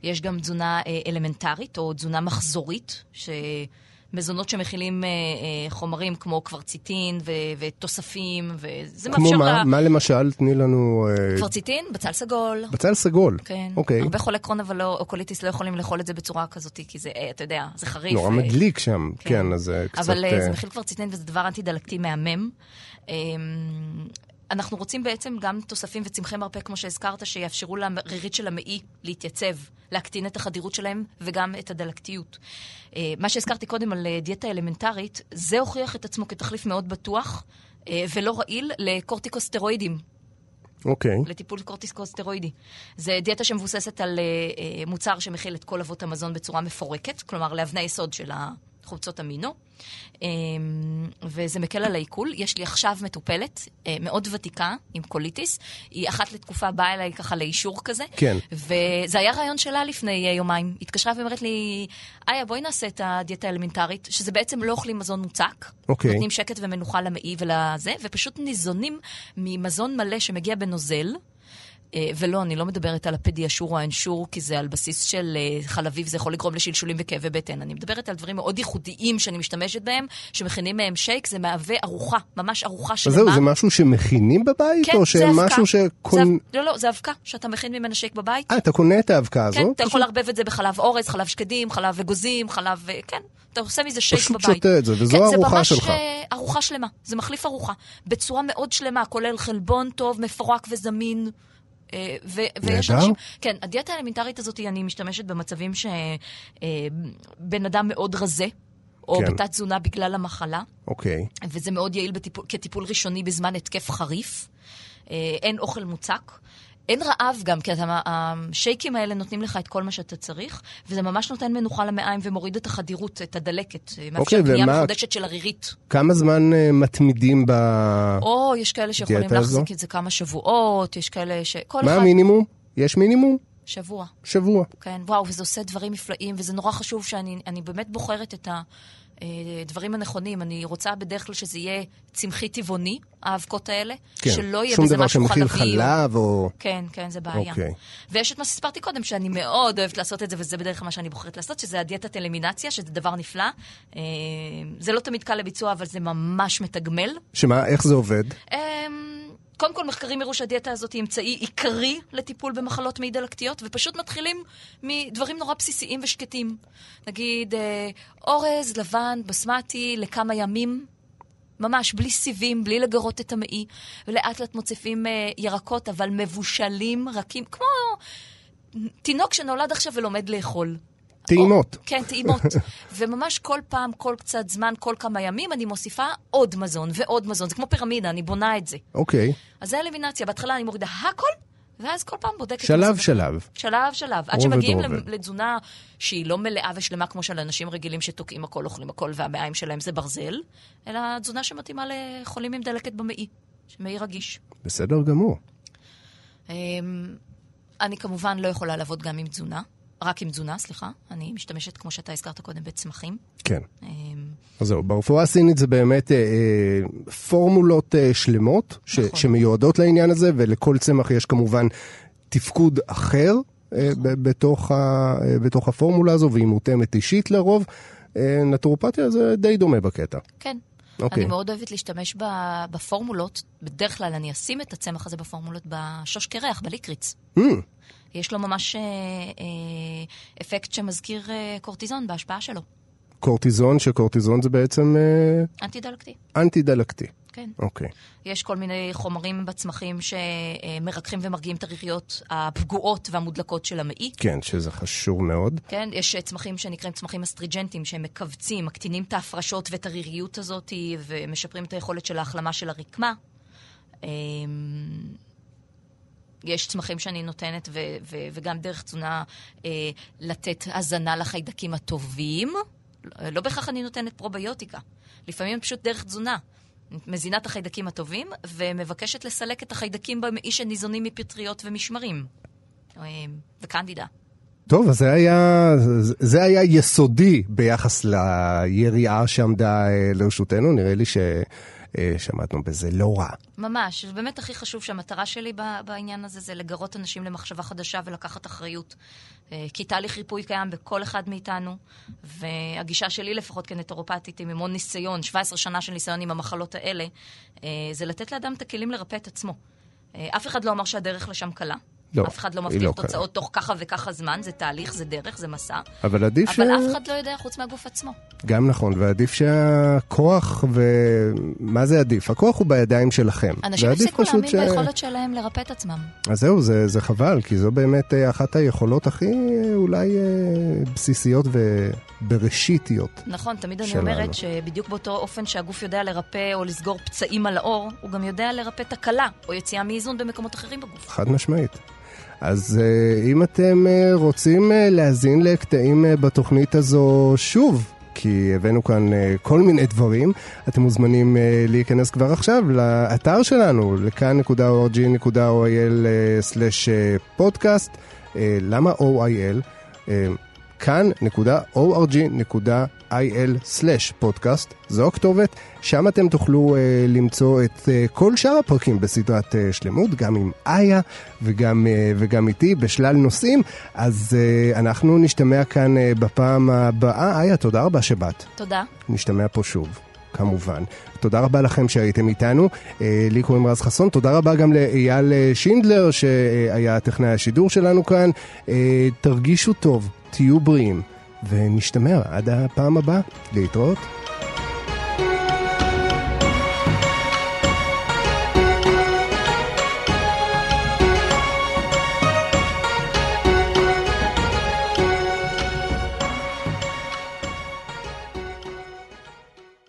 יש גם תזונה אלמנטרית או תזונה מחזורית, מזונות שמכילים חומרים כמו כברציטין ותוספים, וזה מאפשר כמו מה? מה למשל? תני לנו כברציטין, בצל סגול. בצל סגול? כן. אוקיי. הרבה חולי קרון או קוליטיס לא יכולים לאכול את זה בצורה כזאת, כי זה, אתה יודע, זה חריף. נורא מדליק שם, כן, אז קצת אבל זה מכיל כברציטין וזה דבר אנטי-דלקתי מהמם. אנחנו רוצים בעצם גם תוספים וצמחי מרפא, כמו שהזכרת, שיאפשרו לרירית של המעי להתייצב, להקטין את החדירות שלהם וגם את הדלקתיות. מה שהזכרתי קודם על דיאטה אלמנטרית, זה הוכיח את עצמו כתחליף מאוד בטוח ולא רעיל לקורטיקוסטרואידים. אוקיי. לטיפול קורטיקוסטרואידי. זה דיאטה שמבוססת על מוצר שמכיל את כל אבות המזון בצורה מפורקת, כלומר לאבני היסוד של חומצות אמינו, וזה מקל על העיכול. יש לי עכשיו מטופלת, מאוד ותיקה, עם קוליטיס. היא אחת לתקופה באה אליי ככה לאישור כזה. כן. וזה היה רעיון שלה לפני יומיים. התקשרה ואמרת לי, אייה, בואי נעשה את הדיאטה האלמנטרית, שזה בעצם לא אוכלים מזון מוצק. אוקיי. נותנים שקט ומנוחה למעי ולזה, ופשוט ניזונים ממזון מלא שמגיע בנוזל. ולא, אני לא מדברת על הפדיאשור או האנשור, כי זה על בסיס של חלביב, זה יכול לגרום לשלשולים וכאבי בטן. אני מדברת על דברים מאוד ייחודיים שאני משתמשת בהם, שמכינים מהם שייק, זה מהווה ארוחה, ממש ארוחה שלמה. זהו, זה משהו שמכינים בבית? כן, או זה אבקה. לא, זה אבקה, שאתה מכין ממנה שייק בבית. אתה קונה את האבקה הזו? כן, אתה יכול לערבב את זה בחלב אורז, חלב שקדים, חלב אגוזים, חלב, כן. אתה עושה מזה שייק בבית. פשוט שותה את זה, וזו ארוחה שלך. כן, זה ממש ארוחה שלמה. זה מחליף ארוחה. בצורה מאוד שלמה, כולל חלבון טוב, מפורק וזמין. ויש אנשים, כן, הדיאטה האלמנטרית הזאת אני משתמשת במצבים שבן אדם מאוד רזה, או בתת תזונה בגלל המחלה. אוקיי. וזה מאוד יעיל כטיפול ראשוני בזמן התקף חריף. אין אוכל מוצק. אין רעב גם, כי השייקים האלה נותנים לך את כל מה שאתה צריך, וזה ממש נותן מנוחה למעיים ומוריד את החדירות, את הדלקת, מאפשר פנייה מחודשת של הרירית. כמה זמן מתמידים בדיאטה הזו? או, יש כאלה שיכולים להחזיק את זה כמה שבועות, יש כאלה ש... מה המינימום? יש מינימום? שבוע. כן, וואו, וזה עושה דברים מפלאים, וזה נורא חשוב שאני באמת בוחרת את הדברים הנכונים. אני רוצה בדרך כלל שזה יהיה צמחי טבעוני, האבקות האלה, כן. שלא יהיה בזה משהו חלבי. שום דבר שמכיל חלב או... כן, כן, זה בעיה. אוקיי. ויש את מה שספרתי קודם, שאני מאוד אוהבת לעשות את זה, וזה בדרך כלל מה שאני בוחרת לעשות, שזה הדיאטת אלמינציה, שזה דבר נפלא. זה לא תמיד קל לביצוע, אבל זה ממש מתגמל. שמה, איך זה עובד? קודם כל, מחקרים הראו שהדיאטה הזאת היא אמצעי עיקרי לטיפול במחלות מעי דלקתיות, ופשוט מתחילים מדברים נורא בסיסיים ושקטים. נגיד, אורז, לבן, בסמטי, לכמה ימים, ממש בלי סיבים, בלי לגרות את המעי, ולאט לאט מוצפים ירקות, אבל מבושלים, רכים, כמו תינוק שנולד עכשיו ולומד לאכול. טעימות. כן, טעימות. וממש כל פעם, כל קצת זמן, כל כמה ימים, אני מוסיפה עוד מזון ועוד מזון. זה כמו פירמידה, אני בונה את זה. אוקיי. אז זה אלמינציה. בהתחלה אני מורידה הכל, ואז כל פעם בודקת... שלב, שלב. שלב, שלב. עד שמגיעים לתזונה שהיא לא מלאה ושלמה, כמו של אנשים רגילים שתוקעים הכל, אוכלים הכל, והמעיים שלהם זה ברזל, אלא תזונה שמתאימה לחולים עם דלקת במעי, שמעי רגיש. בסדר גמור. אני כמובן לא יכולה לעבוד גם עם תזונה. רק עם תזונה, סליחה. אני משתמשת, כמו שאתה הזכרת קודם, בצמחים. כן. אז זהו, ברפואה הסינית זה באמת פורמולות שלמות שמיועדות לעניין הזה, ולכל צמח יש כמובן תפקוד אחר בתוך הפורמולה הזו, והיא מותאמת אישית לרוב. נטורופתיה זה די דומה בקטע. כן. אני מאוד אוהבת להשתמש בפורמולות. בדרך כלל אני אשים את הצמח הזה בפורמולות בשוש קרח, בליקריץ. יש לו ממש אפקט שמזכיר קורטיזון בהשפעה שלו. קורטיזון, שקורטיזון זה בעצם... אנטי-דלקתי. אנטי-דלקתי. כן. אוקיי. יש כל מיני חומרים בצמחים שמרקחים ומרגיעים את הריריות הפגועות והמודלקות של המעי. כן, שזה חשוב מאוד. כן, יש צמחים שנקראים צמחים אסטריג'נטיים, שהם מקבצים, מקטינים את ההפרשות ואת הריריות הזאת, ומשפרים את היכולת של ההחלמה של הרקמה. יש צמחים שאני נותנת, וגם דרך תזונה לתת הזנה לחיידקים הטובים. לא בכך אני נותנת פרוביוטיקה. לפעמים פשוט דרך תזונה. מזינת החיידקים הטובים, ומבקשת לסלק את החיידקים במעי שניזונים מפטריות ומשמרים. וקנדידה. טוב, אז זה היה יסודי ביחס ליריעה שעמדה לרשותנו. נראה לי שמעתנו בזה לא רע. ממש, באמת הכי חשוב שהמטרה שלי בעניין הזה זה לגרות אנשים למחשבה חדשה ולקחת אחריות. כי תהליך ריפוי קיים בכל אחד מאיתנו, והגישה שלי לפחות כנטורופטית עם המון ניסיון, 17 שנה של ניסיון עם המחלות האלה, זה לתת לאדם את הכלים לרפא את עצמו. אף אחד לא אמר שהדרך לשם קלה. לא, אף אחד לא מבטיח לא תוצאות כאן. תוך ככה וככה זמן, זה תהליך, זה דרך, זה מסע. אבל עדיף אבל אף אחד לא יודע חוץ מהגוף עצמו. גם נכון, ועדיף שהכוח, ומה זה עדיף? הכוח הוא בידיים שלכם. אנשים הפסיקו להאמין ביכולת שלהם לרפא את עצמם. אז זהו, זה חבל, כי זו באמת אחת היכולות הכי אולי בסיסיות ובראשיתיות. נכון, תמיד אני אומרת שבדיוק באותו אופן שהגוף יודע לרפא או לסגור פצעים על האור, הוא גם יודע לרפא תקלה או יציאה מאיזון במקומות אחרים בגוף. חד משמעית. אז אם אתם רוצים להזין לקטעים בתוכנית הזו שוב, כי הבאנו כאן כל מיני דברים, אתם מוזמנים להיכנס כבר עכשיו לאתר שלנו, כאן.org.il/פודקאסט, למה OIL? כאן.org.il/פודקאסט, זו הכתובת, שם אתם תוכלו למצוא את כל שאר הפרקים בסדרת שלמות, גם עם איה וגם איתי בשלל נושאים. אז אנחנו נשתמע כאן בפעם הבאה. איה, תודה רבה שבאת. תודה. נשתמע פה שוב, כמובן. תודה רבה לכם שהייתם איתנו. לי קוראים רז חסון. תודה רבה גם לאייל שינדלר שהיה טכנאי השידור שלנו כאן. תרגישו טוב, תהיו בריאים. ונשתמע עד הפעם הבאה. להתראות.